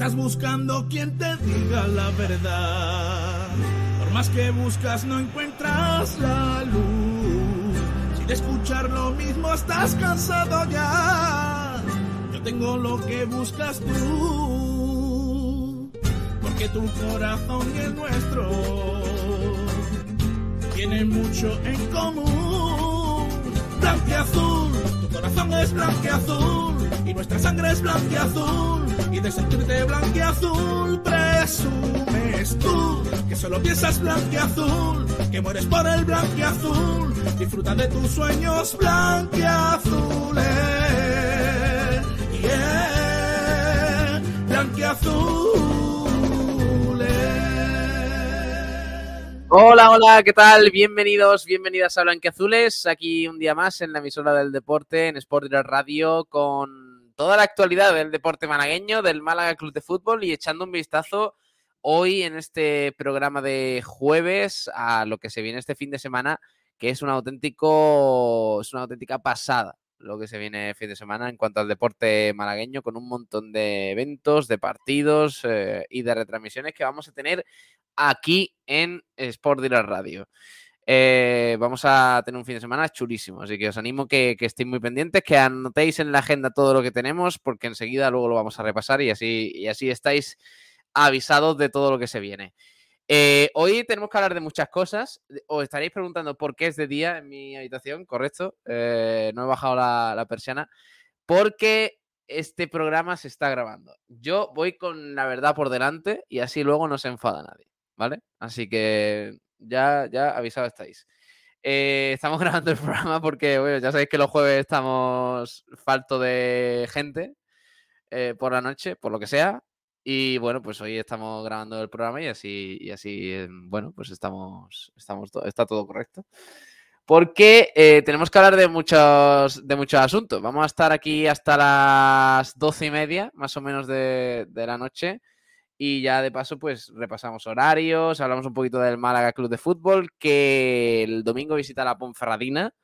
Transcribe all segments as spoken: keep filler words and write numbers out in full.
Estás buscando quien te diga la verdad. Por más que buscas no encuentras la luz. Si de escuchar lo mismo estás cansado ya, yo tengo lo que buscas tú. Porque tu corazón y el nuestro tienen mucho en común. Blanquiazul, tu corazón es blanquiazul y nuestra sangre es blanquiazul. Y de sentirte blanquiazul presumes tú que solo piensas blanquiazul, que mueres por el blanquiazul. Disfruta de tus sueños blanquiazules, yeah, blanquiazules. Hola, hola, ¿qué tal? Bienvenidos, bienvenidas a Blanquiazules. Aquí un día más en la emisora del deporte, en Sport de la Radio, con toda la actualidad del deporte malagueño, del Málaga Club de Fútbol, y echando un vistazo hoy en este programa de jueves a lo que se viene este fin de semana, que es un auténtico, es una auténtica pasada lo que se viene fin de semana en cuanto al deporte malagueño, con un montón de eventos, de partidos eh, y de retransmisiones que vamos a tener aquí en Sport de la Radio. Eh, vamos a tener un fin de semana chulísimo, así que os animo que, que estéis muy pendientes, que anotéis en la agenda todo lo que tenemos, porque enseguida luego lo vamos a repasar y así, y así estáis avisados de todo lo que se viene. Eh, hoy tenemos que hablar de muchas cosas. Os estaréis preguntando por qué es de día en mi habitación, correcto, eh, no he bajado la, la persiana, porque este programa se está grabando. Yo voy con la verdad por delante y así luego no se enfada nadie, ¿vale? Así que Ya, ya avisados estáis. Eh, estamos grabando el programa porque, bueno, ya sabéis que los jueves estamos falto de gente eh, por la noche, por lo que sea. Y bueno, pues hoy estamos grabando el programa y así, y así eh, bueno, pues estamos, estamos to- está todo correcto. Porque eh, tenemos que hablar de muchos, de muchos asuntos. Vamos a estar aquí hasta las doce y media, más o menos, de, de la noche. Y ya de paso, pues repasamos horarios, hablamos un poquito del Málaga Club de Fútbol, que el domingo visita la Ponferradina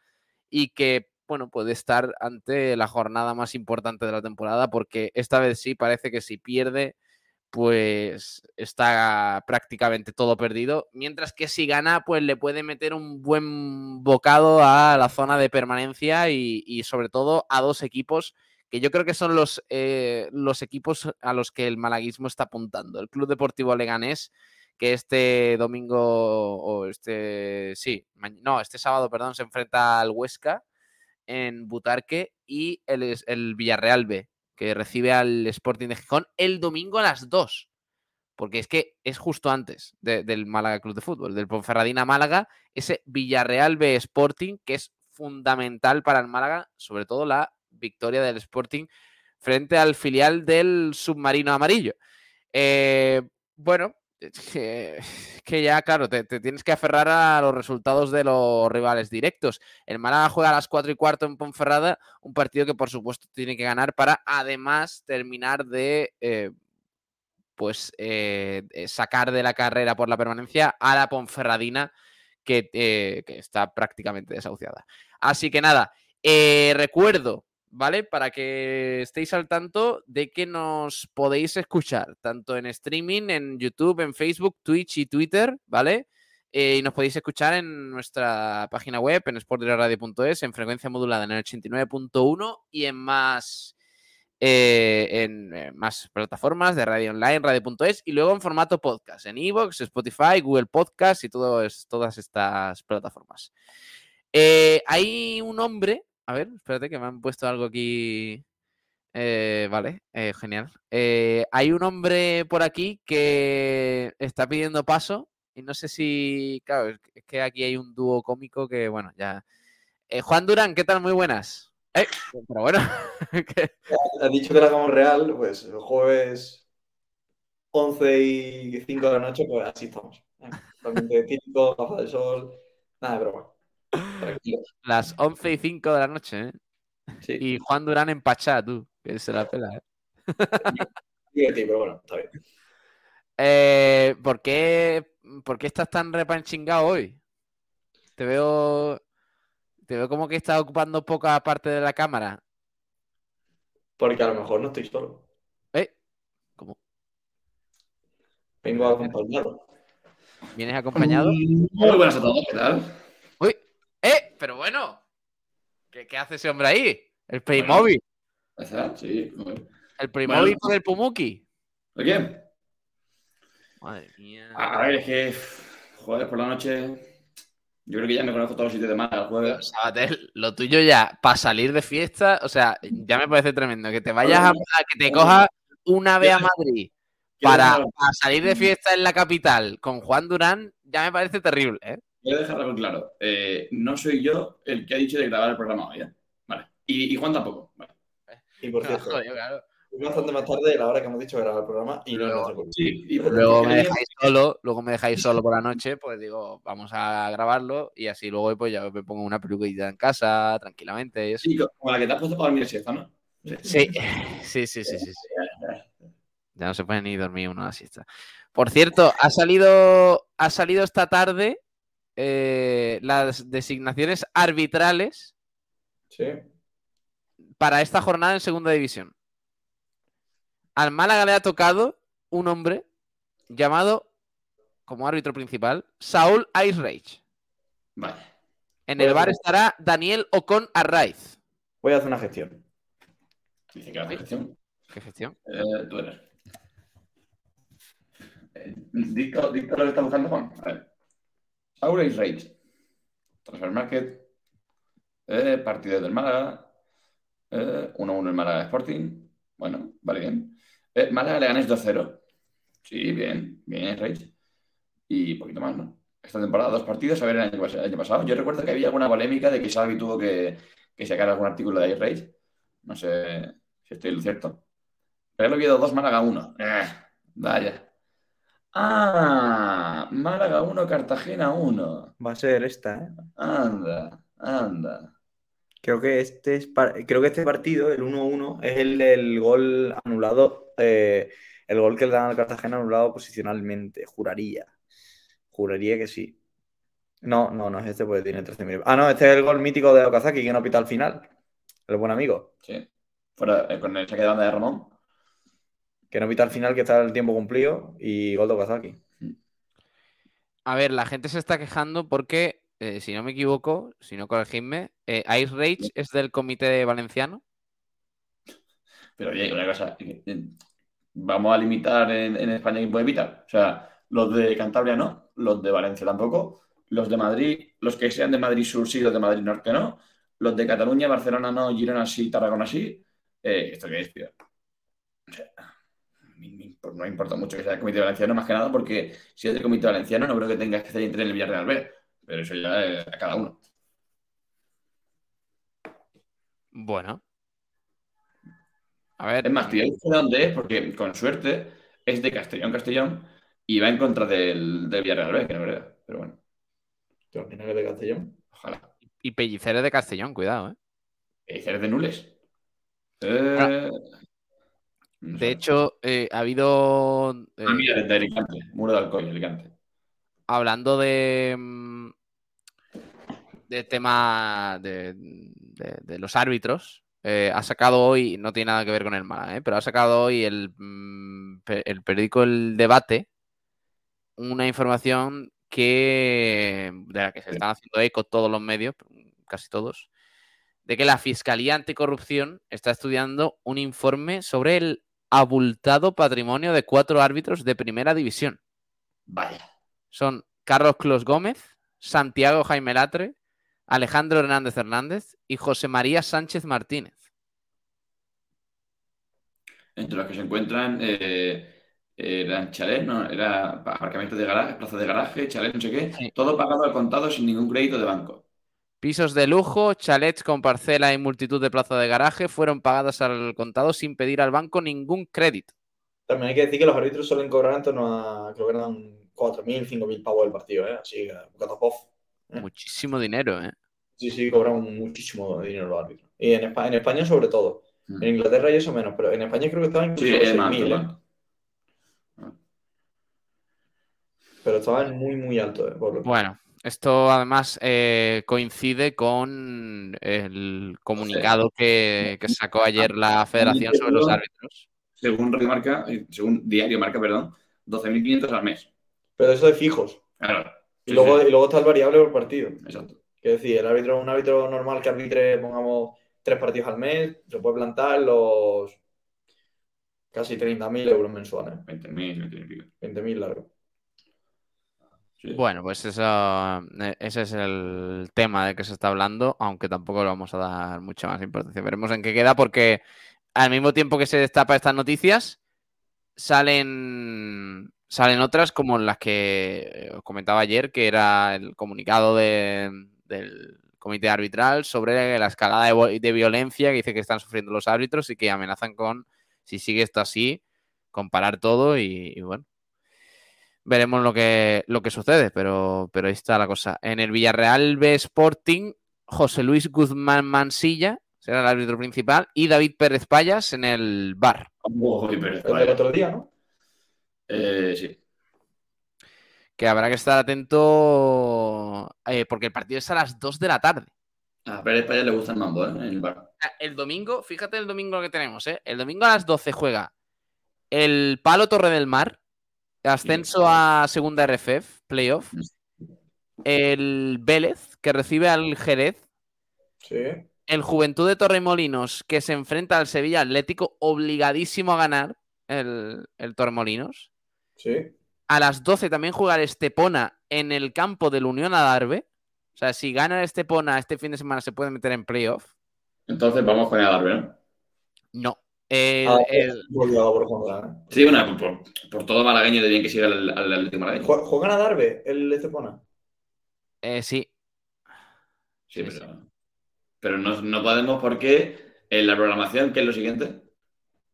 y que, bueno, puede estar ante la jornada más importante de la temporada, porque esta vez sí parece que si pierde, pues está prácticamente todo perdido. Mientras que si gana, pues le puede meter un buen bocado a la zona de permanencia y, y sobre todo a dos equipos que yo creo que son los, eh, los equipos a los que el malaguismo está apuntando. El Club Deportivo Leganés, que este domingo, o este, sí, ma- no, este sábado, perdón, se enfrenta al Huesca en Butarque, y el, el Villarreal B, que recibe al Sporting de Gijón el domingo a las dos, porque es que es justo antes de, del Málaga Club de Fútbol, del Ponferradina Málaga, ese Villarreal B Sporting, que es fundamental para el Málaga, sobre todo la victoria del Sporting frente al filial del submarino amarillo. Eh, bueno, que, que ya, claro, te, te tienes que aferrar a los resultados de los rivales directos. El Málaga juega a las cuatro y cuarto en Ponferrada, un partido que por supuesto tiene que ganar para además terminar de eh, pues eh, sacar de la carrera por la permanencia a la Ponferradina, que, eh, que está prácticamente desahuciada. Así que nada, eh, recuerdo, ¿vale?, para que estéis al tanto de que nos podéis escuchar tanto en streaming, en YouTube, en Facebook, Twitch y Twitter, ¿vale? Eh, y nos podéis escuchar en nuestra página web, en sport radio punto es, en frecuencia modulada en el ochenta y nueve punto uno y en más, eh, en eh, más plataformas de radio online, radio punto es, y luego en formato podcast, en iVoox, Spotify, Google Podcast y todo es, todas estas plataformas. Eh, hay un hombre... A ver, espérate que me han puesto algo aquí. Eh, vale, eh, genial. Eh, hay un hombre por aquí que está pidiendo paso y no sé si... Claro, es que aquí hay un dúo cómico que, bueno, ya... Eh, Juan Durán, ¿qué tal? Muy buenas. Eh, pero bueno... Has dicho que lo hagamos real, pues el jueves once y cinco de la noche, pues así estamos. Totalmente típico, gafa de sol, nada de broma. Tranquilos. Las once y cinco de la noche, ¿eh? Sí. Y Juan Durán en Pachá, tú, que se la pela, ¿eh? Sí, sí, pero bueno, está bien. Eh, ¿por qué, ¿Por qué estás tan repanchingado hoy? Te veo, te veo como que estás ocupando poca parte de la cámara. Porque a lo mejor no estoy solo. ¿Eh? ¿Cómo? Vengo acompañado. ¿Vienes acompañado? Muy buenas a todos, ¿qué tal? Uy, eh, pero bueno. ¿Qué, qué hace ese hombre ahí? El Playmobil. Bueno, sí, bueno. El Playmobil bueno. Del Pumuki. ¿De quién? Madre mía. A ver, es que jueves por la noche. Yo creo que ya me conozco todos los sitios de Málaga. Jueves. Sabatel, lo tuyo ya, para salir de fiesta, o sea, ya me parece tremendo. Que te vayas a, a que te cojas una vez a Madrid para, para salir de fiesta en la capital con Juan Durán, ya me parece terrible, ¿eh? Quiero dejar algo claro. Eh, no soy yo el que ha dicho de grabar el programa hoy, ¿eh? Vale. Y, y Juan tampoco. Vale. Y por cierto, no, yo, claro. Bastante más tarde de la hora que hemos dicho de grabar el programa y luego, no sí, y luego me dejáis solo, luego me dejáis solo por la noche, pues digo, vamos a grabarlo y así luego pues ya me pongo una peluquita en casa, tranquilamente. Y eso. Sí, como la que te has puesto para dormir siesta, ¿no? Sí, sí, sí, sí, sí, sí. Ya no se puede ni dormir uno a la siesta. Por cierto, ha salido, ha salido esta tarde eh, las designaciones arbitrales sí. para esta jornada en Segunda División. Al Málaga le ha tocado un hombre llamado, como árbitro principal, Saúl Ais Reig. Vale. En el bar estará Daniel Ocon Arraiz. Voy a hacer una gestión. Dicen que hace gestión. ¿Qué gestión? Eh, tú eres. Eh, Dicta lo que está buscando Juan. A ver. Saúl Ais Reig. Transfer Market. Eh, partido del Málaga. Eh, uno uno el Málaga Sporting. Bueno, vale, bien. Eh, Málaga le ganéis dos cero. Sí, bien, bien, Reig. Y poquito más, ¿no? Esta temporada, dos partidos, a ver, el año, el año pasado. Yo recuerdo que había alguna polémica de que Xavi tuvo que, que sacar algún artículo de ahí, Reig. No sé si estoy en lo cierto. Real Oviedo dos, Málaga uno. Eh, vaya. Ah, Málaga uno, Cartagena uno. Va a ser esta, ¿eh? Anda, anda. Creo que este es par... creo que este partido, el uno uno, es el, el gol anulado, eh, el gol que le dan al Cartagena anulado posicionalmente. Juraría. Juraría que sí. No, no, no es este porque tiene trece mil. Ah, no, este es el gol mítico de Okazaki que no pita al final. El buen amigo. Sí. Fuera, eh, con el saque de banda de Ramón. Que no pita al final, que está el tiempo cumplido y gol de Okazaki. A ver, la gente se está quejando porque... Eh, si no me equivoco, si no corregidme, eh, Ais Reig es del comité valenciano. Pero oye, una cosa, vamos a limitar en, en España quién puede pitar. O sea, los de Cantabria no, los de Valencia tampoco, los de Madrid, los que sean de Madrid Sur sí, los de Madrid Norte no, los de Cataluña, Barcelona no, Girona sí, Tarragona sí. Eh, ¿Esto qué es, tío? O sea, no me importa mucho que sea del comité valenciano, más que nada porque si es del comité valenciano no creo que tengas que hacer entre el Villarreal B. Pero eso ya es a cada uno. Bueno. A ver. Es más, tío, ¿de dónde es? Porque con suerte es de Castellón, Castellón y va en contra del, del Villarreal B, que no creo. Pero bueno. ¿Te imaginas que es de Castellón? Ojalá. Y Pellicer es de Castellón, cuidado, ¿eh? Pellicer es de Nules. Eh... Ah. No sé. De hecho, eh, ha habido. Eh... Ah, mira, de Alicante, Muro de Alcoy, Alicante. Hablando de, de tema de, de, de los árbitros, eh, ha sacado hoy, no tiene nada que ver con el Málaga, eh, pero ha sacado hoy el, el periódico El Debate una información que de la que se están haciendo eco todos los medios, casi todos, de que la Fiscalía Anticorrupción está estudiando un informe sobre el abultado patrimonio de cuatro árbitros de primera división. Vaya. Son Carlos Clos Gómez, Santiago Jaime Latre, Alejandro Hernández Hernández y José María Sánchez Martínez. Entre los que se encuentran eh, eran chalés, ¿no? Era aparcamientos de garaje, plazas de garaje, chalés, no sé qué. Sí. Todo pagado al contado sin ningún crédito de banco. Pisos de lujo, chalets con parcela y multitud de plazas de garaje fueron pagadas al contado sin pedir al banco ningún crédito. También hay que decir que los árbitros suelen cobrar en torno a... Creo que eran... cuatro mil, cinco mil pavos el partido, ¿eh? Así que, catapov. ¿Eh? Muchísimo dinero, ¿eh? Sí, sí, cobramos muchísimo dinero los árbitros. Y en España, en España sobre todo. Mm. En Inglaterra y eso menos, pero en España creo que estaba en sí, seis mil, ¿eh? Pero estaban muy, muy altos, ¿eh? Por... Bueno, esto además eh, coincide con el comunicado que, que sacó ayer la Federación sobre los árbitros. Según Marca, según Diario Marca, perdón, doce mil quinientos al mes. Pero eso de fijos. Claro. Y, sí, luego, sí. y luego está el variable por partido. Exacto. Es decir, el árbitro, un árbitro normal que arbitre, pongamos, tres partidos al mes, se puede plantar los casi treinta mil euros mensuales. veinte mil, veinte mil. veinte mil largo. Sí. Bueno, pues eso, ese es el tema de que se está hablando, aunque tampoco le vamos a dar mucha más importancia. Veremos en qué queda, porque al mismo tiempo que se destapa estas noticias, salen... Salen otras como las que os comentaba ayer, que era el comunicado de, del comité arbitral sobre la escalada de, de violencia que dice que están sufriendo los árbitros y que amenazan con, si sigue esto así, con parar todo y, y bueno, veremos lo que, lo que sucede, pero, pero ahí está la cosa. En el Villarreal B Sporting, José Luis Guzmán Mansilla será el árbitro principal y David Pérez Payas en el bar. Oh, el del otro día, ¿no? Eh, sí. Que habrá que estar atento eh, porque el partido es a las dos de la tarde. A Pérez Payas le gusta el mambo, ¿eh? En el bar. El domingo, fíjate el domingo que tenemos, ¿eh? El domingo a las doce juega el Palo Torre del Mar, ascenso sí. a segunda R F F, playoff. El Vélez, que recibe al Jerez. Sí. El Juventud de Torremolinos, que se enfrenta al Sevilla Atlético, obligadísimo a ganar. El, el Torremolinos. Sí. A las doce también juega el Estepona en el campo del Unión Adarve. O sea, si gana el Estepona este fin de semana se puede meter en playoff. Entonces vamos con el Adarve, ¿no? No. El, ah, el... Por contra, ¿eh? Sí, bueno, por, por todo malagueño de bien que siga al Atlético Malagueño. ¿Juegan Adarve el Estepona? Eh, sí. Sí, sí, pero, sí. pero no, no podemos porque en la programación, ¿qué es lo siguiente?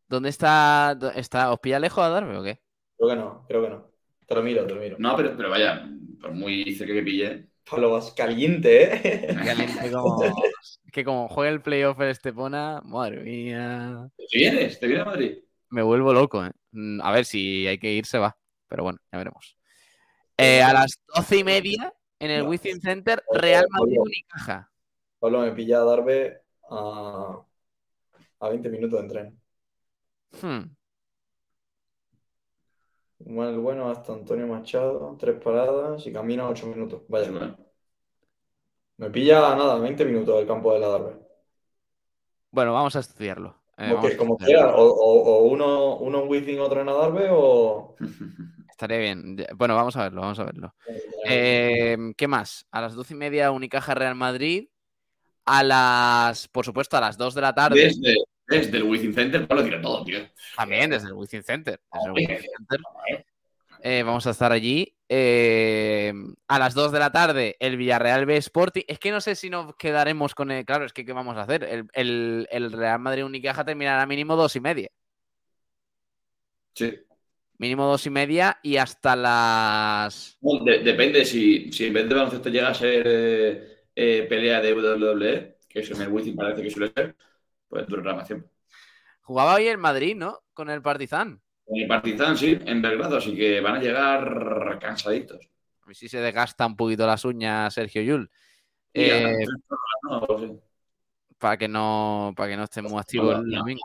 ¿Dónde está, está? ¿Os pilla lejos a darme o qué? Creo que no, creo que no. Te lo miro, te lo miro. No, pero, pero vaya, por muy cerca que pille. Pablo, vas caliente, ¿eh? Caliente como... que como juega el playoff el Estepona, madre mía. ¿Te vienes? ¿Te vienes a Madrid? Me vuelvo loco, ¿eh? A ver, si hay que ir, se va. Pero bueno, ya veremos. Eh, a las doce y media, en el no. WiZink Center, Real Madrid Unicaja. Pablo, me pilla a darme a... a veinte minutos de tren. Hmm. Bueno, bueno, hasta Antonio Machado, tres paradas y camina ocho minutos. Vaya, bueno. Me pilla nada, veinte minutos del campo de la Darbe. Bueno, vamos a estudiarlo. Eh, vamos a como quiera, o, o, o uno, uno en WiZink, otro en la Darbe, o. Estaría bien. Bueno, vamos a verlo, vamos a verlo. Eh, ¿Qué más? A las doce y media, Unicaja Real Madrid. A las, por supuesto, a las dos de la tarde. Desde... Desde el WiZink Center, Pablo tira todo, tío. También desde el WiZink Center. Desde el WiZink Center. Eh, vamos a estar allí. Eh, a las dos de la tarde, el Villarreal B Sporting. Es que no sé si nos quedaremos con el... Claro, es que ¿qué vamos a hacer? El, el, el Real Madrid Unicaja terminará mínimo dos y media. Sí. Mínimo dos y media y hasta las... Bueno, de, depende, si, si en vez de baloncesto llega a ser eh, eh, pelea de W W E, que eso en el WiZink parece que suele ser... Pues programación. Jugaba hoy en Madrid, ¿no? Con el Partizan. Con el Partizan, sí, en Belgrado, así que van a llegar cansaditos. A ver si se desgasta un poquito las uñas, Sergio Yul. Eh, no, sí. Para que no, para que no esté muy activo el domingo.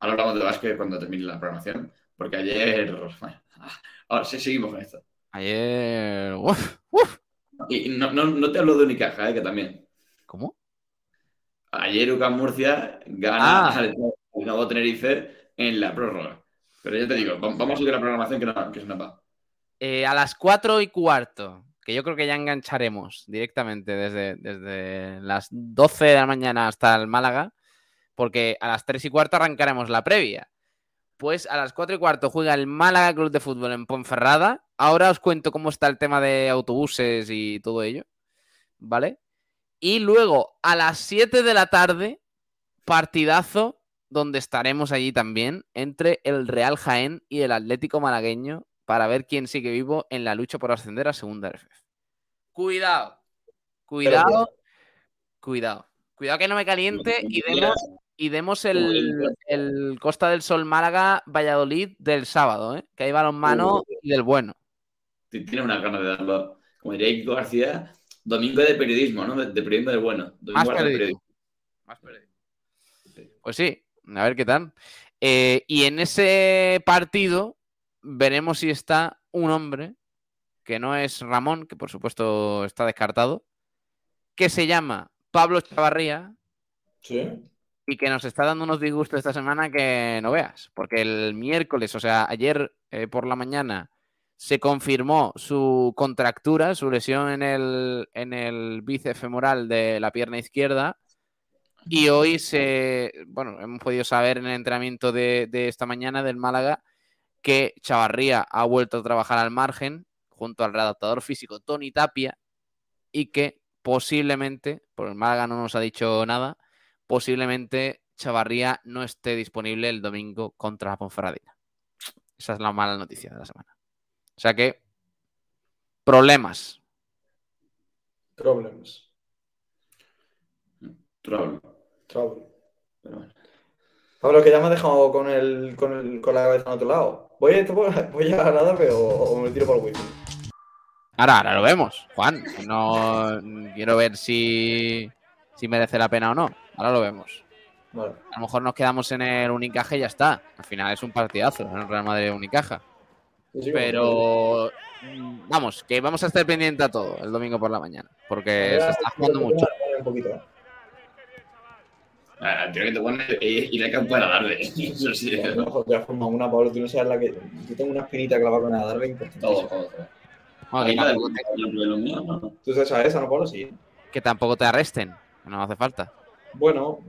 Ahora hablamos de básquet cuando termine la programación. Porque ayer. Bueno, ahora sí seguimos con esto. Ayer. Uf, uf. Y no, no, no te hablo de Unicaja, ¿eh? Que también. ¿Cómo? Ayer Ucas Murcia gana ah. al Nuevo Tenerife en la prórroga. Pero ya te digo, vamos a seguir la programación que, no, que es una pa. Eh, a las cuatro y cuarto, que yo creo que ya engancharemos directamente desde, desde las doce de la mañana hasta el Málaga, porque a las tres y cuarto arrancaremos la previa. Pues a las cuatro y cuarto juega el Málaga Club de Fútbol en Ponferrada. Ahora os cuento cómo está el tema de autobuses y todo ello, ¿vale? Y luego, a las siete de la tarde, partidazo, donde estaremos allí también, entre el Real Jaén y el Atlético Malagueño, para ver quién sigue vivo en la lucha por ascender a segunda R F F. Cuidado, cuidado, cuidado. Cuidado que no me caliente y demos, y demos el, el Costa del Sol Málaga-Valladolid del sábado, ¿eh? Que hay balonmano y del bueno. Tiene una gana de darlo. Como diría Kiko García... Domingo de periodismo, ¿no? De periodismo de bueno. Domingo más periodismo. periodismo. Más periodismo. Sí. Pues sí, a ver qué tal. Eh, y en ese partido veremos si está un hombre que no es Ramón, que por supuesto está descartado, que se llama Pablo Chavarría. Sí. Y que nos está dando unos disgustos esta semana que no veas, porque el miércoles, o sea, ayer eh, por la mañana se confirmó su contractura, su lesión en el, en el bíceps femoral de la pierna izquierda, y hoy se, bueno, hemos podido saber en el entrenamiento de, de esta mañana del Málaga que Chavarría ha vuelto a trabajar al margen junto al readaptador físico Tony Tapia y que posiblemente, porque el Málaga no nos ha dicho nada, posiblemente Chavarría no esté disponible el domingo contra la Ponferradina. Esa es la mala noticia de la semana. O sea que, problemas. Problemas. Trouble. Trouble. Bueno. Pablo, que ya me has dejado con, el, con, el, con la cabeza en otro lado. ¿Voy a, voy a nada pero, o me tiro por el wifi? Ahora, ahora lo vemos, Juan. No quiero ver si... si merece la pena o no. Ahora lo vemos. Vale. A lo mejor nos quedamos en el Unicaja y ya está. Al final es un partidazo en el Real Madrid Unicaja. Sí, pero vamos, que vamos a estar pendiente a todo el domingo por la mañana. Porque ya, se está jugando mucho. Ah, tío, que te pones y la campo de la Adarve. Eso sí. De todas formas, una, Pablo, tú no sabes la que... Yo tengo una espinita clavada con la Adarve. Todo, todo. Tú sabes esa, ¿no, Pablo? Sí. Que tampoco te arresten. No hace falta. Bueno,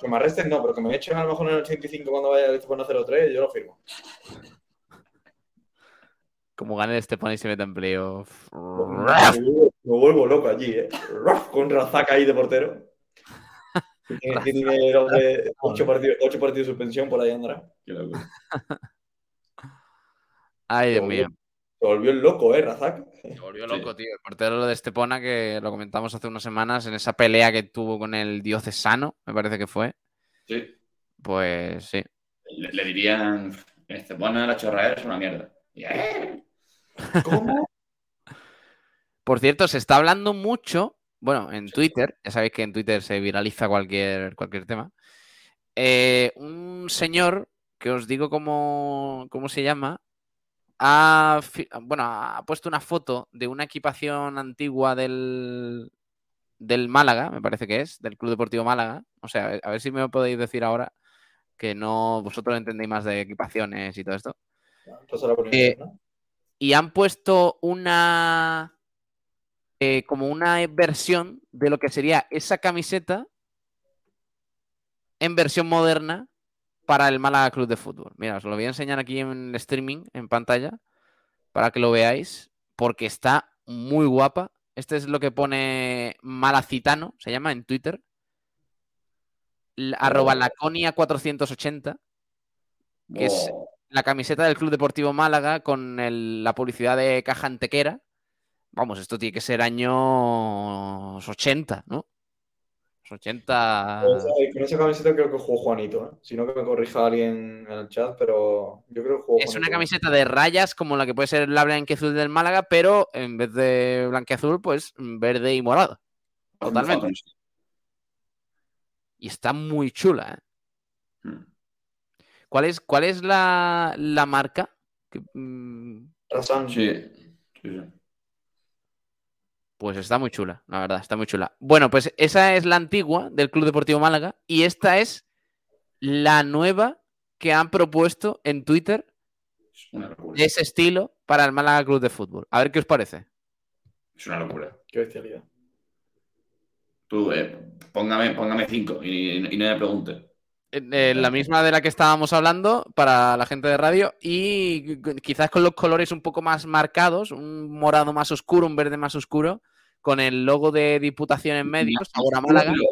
que me arresten no, pero que me echen a lo mejor en el ochenta y cinco cuando vaya el Estepona cero tres, yo lo firmo. Como gane el Estepona y se meta en playoff. Me vuelvo loco allí, ¿eh? Con Razak ahí de portero. Tiene ocho partidos, ocho partidos de suspensión, por ahí andará. Qué loco. Ay, Dios mío. Se volvió loco, ¿eh, Razak? Se volvió loco, tío. El portero de Estepona, que lo comentamos hace unas semanas, en esa pelea que tuvo con el diocesano, me parece que fue. Sí. Pues sí. Le, le dirían, en Estepona la chorradera es una mierda. Yeah. ¿Cómo? Por cierto, se está hablando mucho, bueno, en sí. Twitter, ya sabéis que en Twitter se viraliza cualquier, cualquier tema. Eh, un señor, que os digo cómo, cómo se llama... Ha, bueno, ha puesto una foto de una equipación antigua del, del Málaga, me parece que es, del Club Deportivo Málaga. O sea, a ver si me lo podéis decir ahora, que no vosotros entendéis más de equipaciones y todo esto. Eh, y han puesto una eh, como una versión de lo que sería esa camiseta en versión moderna para el Málaga Club de Fútbol. Mira, os lo voy a enseñar aquí en streaming, en pantalla, para que lo veáis, porque está muy guapa. Este es lo que pone Malacitano, se llama, en Twitter. La, arroba Laconia cuatrocientos ochenta, que oh. es la camiseta del Club Deportivo Málaga con el, la publicidad de Caja Antequera. Vamos, esto tiene que ser años ochenta, ¿no? ochenta... Con esa camiseta creo que jugó Juanito, ¿eh? Si no, que me corrija alguien en el chat, pero yo creo que jugó Juanito. Es una camiseta de rayas como la que puede ser la blanqueazul del Málaga, pero en vez de blanqueazul, pues verde y morado. Totalmente. Y está muy chula, ¿eh? Hmm. ¿Cuál es, cuál es la, la marca? Razán. Sí. Sí. Pues está muy chula, la verdad, está muy chula. Bueno, pues esa es la antigua del Club Deportivo Málaga y esta es la nueva que han propuesto en Twitter de ese estilo para el Málaga Club de Fútbol. A ver qué os parece. Es una locura. Qué bestialidad. Tú, eh, póngame, póngame cinco y, y, y no me preguntes. Eh, eh, la misma de la que estábamos hablando para la gente de radio y quizás con los colores un poco más marcados, un morado más oscuro, un verde más oscuro, con el logo de Diputación en medio, ahora Málaga. Pero,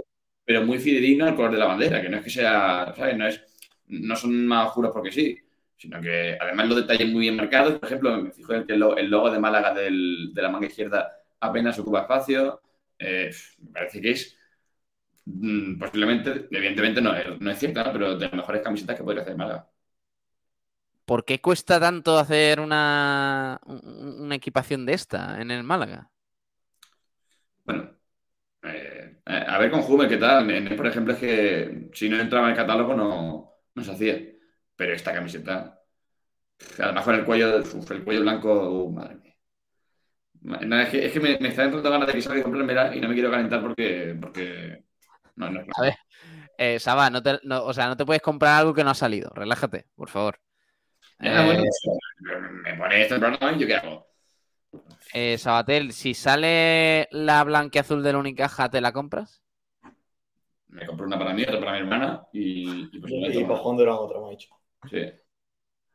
pero muy fidedigno al color de la bandera, que no es que sea, ¿sabes? No, es, no son más oscuros porque sí, sino que además los detalles muy bien marcados. Por ejemplo, me fijo en que el logo de Málaga del, de la manga izquierda apenas ocupa espacio. Eh, me parece que es... posiblemente, evidentemente no es, no es cierta, pero de las mejores camisetas que podría hacer Málaga. ¿Por qué cuesta tanto hacer una, una equipación de esta en el Málaga? Bueno, eh, a ver con Hummel, ¿qué tal? Por ejemplo, es que si no entraba en el catálogo no, no se hacía. Pero esta camiseta Además con el cuello, el cuello blanco, madre mía. No, es que, es que me, me está entrando ganas de que salga y comprarme y no me quiero calentar porque... porque... No, no, no. A ver, eh, Saba, no te, no, o sea, no te puedes comprar algo que no ha salido. Relájate, por favor. Eh, eh, bueno, me pone esto en programa y yo qué hago. Eh, Sabatel, si sale la blanqueazul de la Unicaja, ¿te la compras? Me compro una para mí, otra para mi hermana y... Y, pues, y, y Juan Durán otra, me ha dicho. Sí.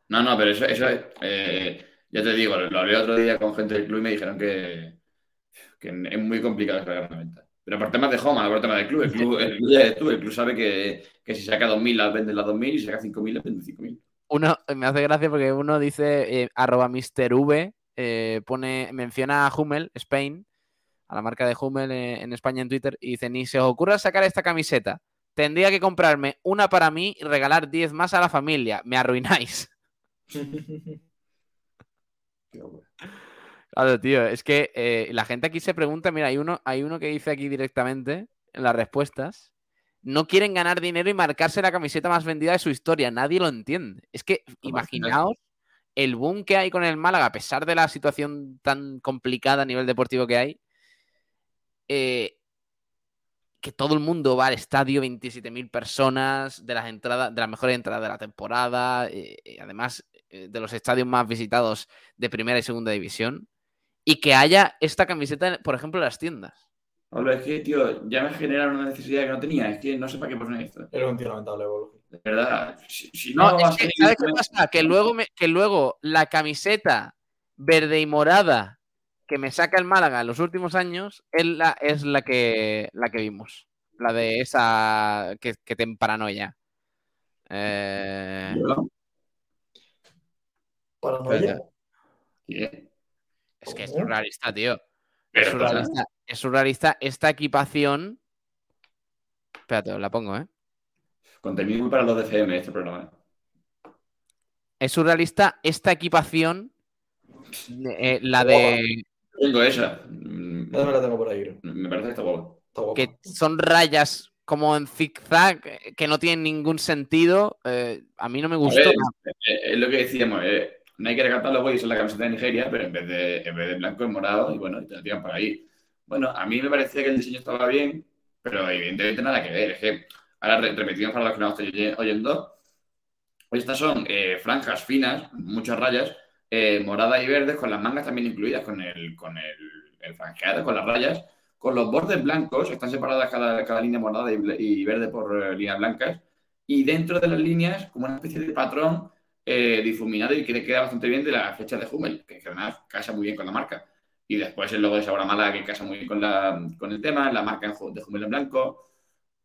No, no, pero eso... eso eh, ya te digo, lo hablé otro día con gente del club y me dijeron que, que es muy complicado sacar la venta. Pero por temas de Homa, por temas del club. El club, el club, el club, el club sabe que, que si saca dos mil las venden las dos mil y si saca cinco mil las venden cinco mil. Uno, me hace gracia porque uno dice eh, arroba mister V, eh, pone, menciona a Hummel Spain, a la marca de Hummel eh, en España en Twitter, y dice, ni se os ocurra sacar esta camiseta. Tendría que comprarme una para mí y regalar diez más a la familia. Me arruináis. Claro, tío, es que eh, la gente aquí se pregunta, mira, hay uno, hay uno que dice aquí directamente en las respuestas, no quieren ganar dinero y marcarse la camiseta más vendida de su historia, nadie lo entiende. Es que imaginaos el boom que hay con el Málaga, a pesar de la situación tan complicada a nivel deportivo que hay, eh, que todo el mundo va al estadio, veintisiete mil personas, de las entradas, de las mejores entradas de la temporada, eh, además de los estadios más visitados de primera y segunda división, y que haya esta camiseta, por ejemplo, en las tiendas. Pablo, es que, tío, ya me genera una necesidad que no tenía. Es que no sé para qué poner esto. Era un tío lamentable, boludo. De verdad. Si, si no, no es que, ¿sabes qué pasa? Que luego, me, que luego la camiseta verde y morada que me saca el Málaga en los últimos años es la, es la, que, la que vimos. La de esa que, que te emparanoia. Eh... ¿Paranoia? ¿Qué? Es que es surrealista, tío. Es surrealista. Es surrealista esta equipación. Espérate, os la pongo, ¿eh? Contenido para los de F M, este programa. Es surrealista esta equipación. Eh, la de. Tengo esa. No me la tengo por ahí. Me parece que está guapo. Que son rayas como en zigzag que no tienen ningún sentido. Eh, a mí no me gustó. Es, es lo que decíamos, eh. No hay que recatar los güeyes en la camiseta de Nigeria, pero en vez de, en vez de blanco es morado y bueno, te lo tiran para ahí. Bueno, a mí me parecía que el diseño estaba bien, pero evidentemente nada que ver. Es que ahora repetimos para los que no estén oyendo. Estas son eh, franjas finas, muchas rayas, eh, moradas y verdes, con las mangas también incluidas, con el, con el, el franjeado, con las rayas, con los bordes blancos, están separadas cada, cada línea morada y, y verde por eh, líneas blancas, y dentro de las líneas, como una especie de patrón, Eh, difuminado y que le queda bastante bien de la fecha de Hummel, que, que además casa muy bien con la marca. Y después el logo de Sabor a Málaga, que casa muy bien con, la, con el tema, la marca de Hummel en blanco,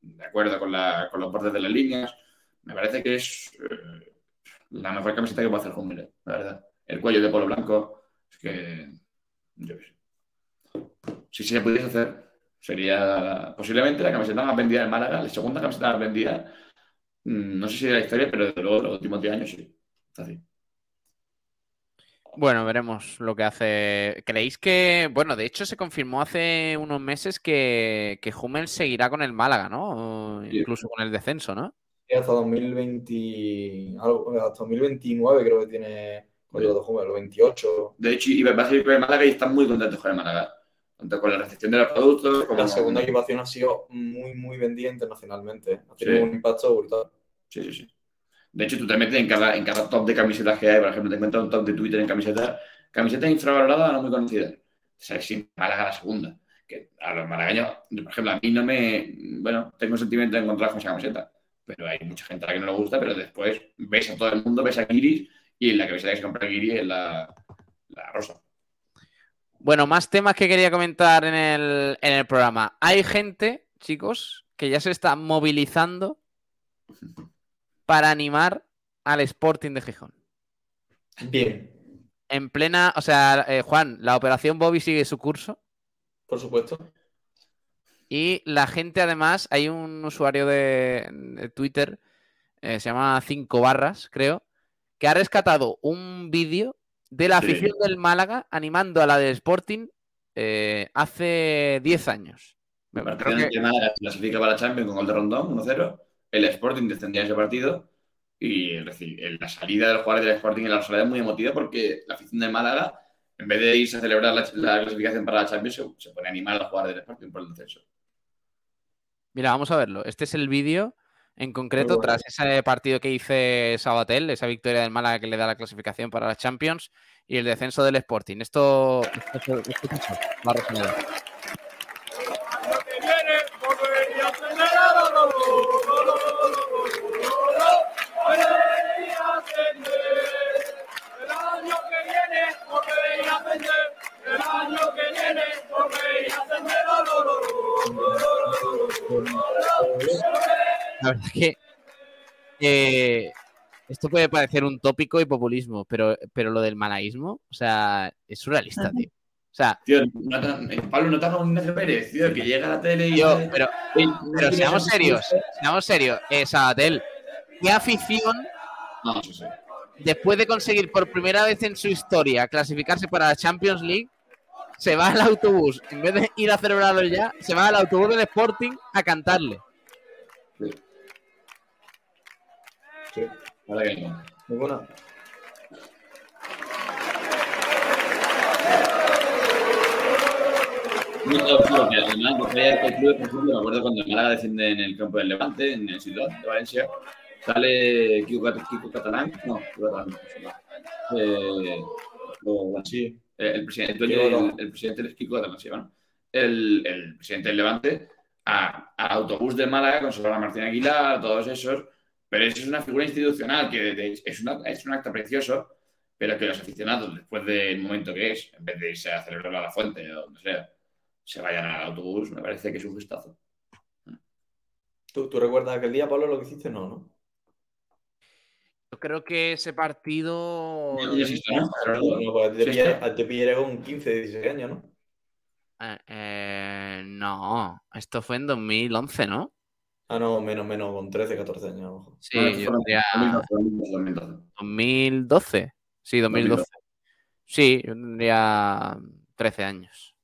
de acuerdo con, la, con los bordes de las líneas. Me parece que es eh, la mejor camiseta que puede hacer Hummel, eh, la verdad. El cuello de polo blanco, es que yo qué sé. Si se pudiese hacer, sería posiblemente la camiseta más vendida en Málaga, la segunda camiseta más vendida, mmm, no sé si de la historia, pero desde luego los últimos diez años sí. Así. Bueno, veremos lo que hace. ¿Creéis que...? Bueno, de hecho se confirmó hace unos meses que, que Hummel seguirá con el Málaga, ¿no? Sí. Incluso con el descenso, ¿no? Sí, hasta dos mil veinte... hasta dos mil veintinueve creo que tiene contrato sí. Hummel, los veintiocho. De hecho, iba a seguir con el Málaga y están muy contentos con el Málaga. Tanto con la recepción de los productos... Como la segunda con... equipación ha sido muy, muy vendida internacionalmente. Ha tenido sí. un impacto brutal. Sí, sí, sí. De hecho, tú te metes en cada, en cada top de camisetas que hay. Por ejemplo, te encuentras un top de Twitter en camisetas. Camisetas infravaloradas no muy conocidas. O sea, sin Málaga la segunda. Que a los malagueños, por ejemplo, a mí no me... Bueno, tengo sentimiento de encontrar con esa camiseta. Pero hay mucha gente a la que no le gusta, pero después ves a todo el mundo, ves a Guiris y en la camiseta que se compra Guiris es la, la rosa. Bueno, más temas que quería comentar en el, en el programa. Hay gente, chicos, que ya se está movilizando para animar al Sporting de Gijón. Bien. En plena... O sea, eh, Juan, la operación Bobby sigue su curso. Por supuesto. Y la gente, además, hay un usuario de, de Twitter, eh, se llama Cinco Barras, creo, que ha rescatado un vídeo de la sí. afición del Málaga animando a la del Sporting eh, hace diez años. Me parece que... que clasifica para la Champions con gol de Rondón, uno cero. El Sporting descendía ese partido Y el, el, la salida del jugador del Sporting en la Rosaleda es muy emotiva porque la afición de Málaga, en vez de irse a celebrar la, la clasificación para la Champions, se, se pone a animar a jugar del Sporting por el descenso. Mira, vamos a verlo. Este es el vídeo en concreto, bueno, tras ese partido que hice Sabatel, esa victoria del Málaga que le da la clasificación para la Champions y el descenso del Sporting. Esto... esto, esto, esto, esto la Rosaleda. El año que viene, porque la verdad es que eh, esto puede parecer un tópico y populismo, pero, pero lo del malaísmo, o sea, es surrealista, tío. O sea, tío, no, no, Pablo, no te hagas un Ignacio Pérez, tío, que llega a la tele y... Tío, pero, pero seamos serios, seamos serios. Eh, Sabatel, ¿qué afición? No, sí, sí. Después de conseguir por primera vez en su historia clasificarse para la Champions League, se va al autobús. En vez de ir a celebrarlo ya, se va al autobús del Sporting a cantarle. Sí. Sí. Vale, bien. Muy buena. Muy bueno, que además, porque hay el club, por ejemplo, me acuerdo cuando Málaga desciende en el campo del Levante, en el Ciudad de Valencia. Sale Kiko, Kiko Catalán, no, Kiko Catalán, eh, lo, sí. el, presidente, el, el, el presidente es Kiko Catalán, sí, bueno. el, el presidente del Levante, a, a autobús de Málaga, con Solana Martín Aguilar, todos esos, pero eso es una figura institucional, que de, de, es, una, es un acto precioso, pero que los aficionados, después del momento que es, en vez de irse a celebrar a la fuente o donde sea, se vayan al autobús, me parece que es un gestazo. ¿Tú, tú recuerdas aquel día, Pablo, lo que hiciste? No, ¿no? Yo creo que ese partido... Te pillaré con quince, dieciséis años, ¿no? Eh, eh, no, esto fue en dos mil once, ¿no? Ah, no, menos, menos, con trece, catorce años. Ojo. Sí, no, yo diría... ¿dos mil doce? Sí, dos mil doce. Sí, yo tendría trece años.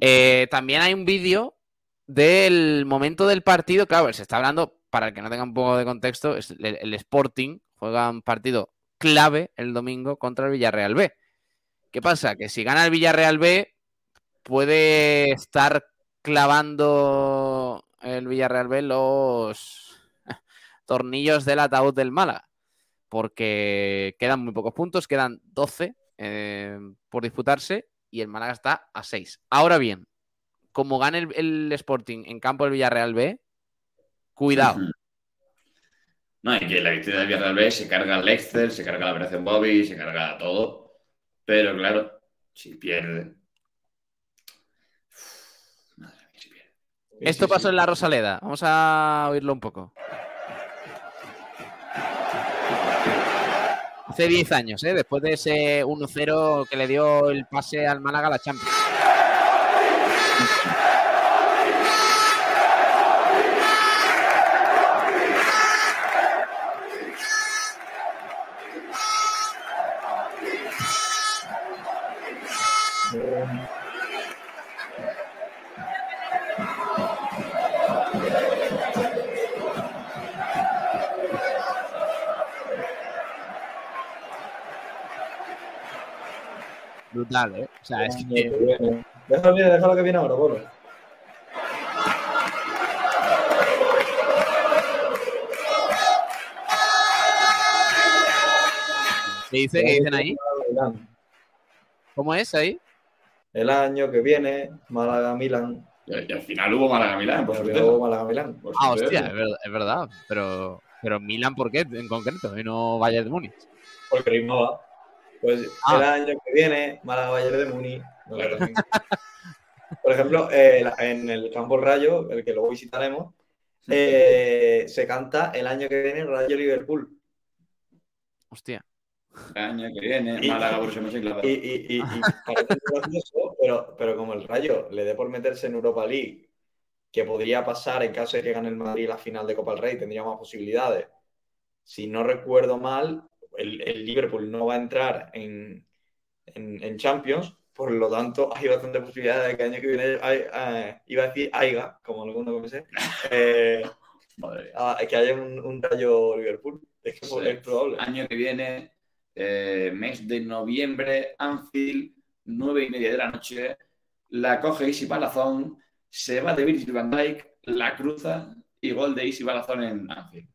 Eh, también hay un vídeo del momento del partido. Claro, se está hablando... Para el que no tenga un poco de contexto, el Sporting juega un partido clave el domingo contra el Villarreal B. ¿Qué pasa? Que si gana el Villarreal B, puede estar clavando el Villarreal B los tornillos del ataúd del Málaga. Porque quedan muy pocos puntos, quedan doce eh, por disputarse y el Málaga está a seis. Ahora bien, como gane el, el Sporting en campo del Villarreal B, cuidado. No, y que la victoria del Villarreal B se carga al Excel, se carga la operación Bobby, se carga todo. Pero claro, si pierde. Madre mía, si pierde. Esto sí, pasó sí. En la Rosaleda. Vamos a oírlo un poco. Hace diez años, ¿eh? Después de ese uno cero que le dio el pase al Málaga a la Champions. Brutal, ¿eh? O sea, es que... Déjalo bien, déjalo que viene ahora, boludo. ¿Qué dice? ¿Qué dicen ahí? ¿Cómo es ahí? El año que viene, Málaga-Milán. Y al final hubo Málaga-Milán, por supuesto. Hubo Málaga-Milán. Ah, hostia, es verdad, es verdad. Pero, pero Milán, ¿por qué en concreto? Y no Bayern de Múnich. Porque no va. Pues ah. El año que viene, Málaga-Bayern de Múnich. No, claro. Por ejemplo, eh, en el campo Rayo, el que luego visitaremos, eh, se canta el año que viene Rayo-Liverpool. Hostia. El año que viene, y, Málaga, por ejemplo, y, y, y, y, y parece gracioso, pero, pero como el Rayo le dé por meterse en Europa League, que podría pasar en caso de que gane el Madrid la final de Copa del Rey, tendría más posibilidades. Si no recuerdo mal, el, el Liverpool no va a entrar en, en, en Champions, por lo tanto hay bastante posibilidades de que el año que viene hay, eh, iba a decir Aiga, como alguno que me sé, eh, Ah, es que haya un, un Rayo Liverpool. Es que sí, es probable. Año que viene, eh, mes de noviembre, Anfield, nueve y media de la noche. La coge Isi Palazón, se va de Virgil van Dijk, la cruza y gol de Isi Palazón en Anfield.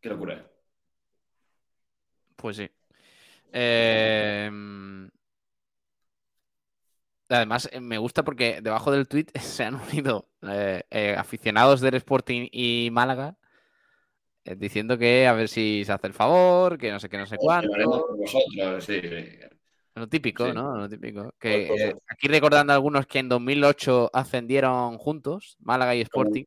Qué locura. Pues sí. Eh... Además, me gusta porque debajo del tuit se han unido eh, eh, aficionados del Sporting y Málaga eh, diciendo que a ver si se hace el favor, que no sé qué, no sé cuánto. Vosotros, sí, sí. Lo típico, sí. ¿No? Lo típico. Que, eh, aquí recordando a algunos que en dos mil ocho ascendieron juntos, Málaga y Sporting.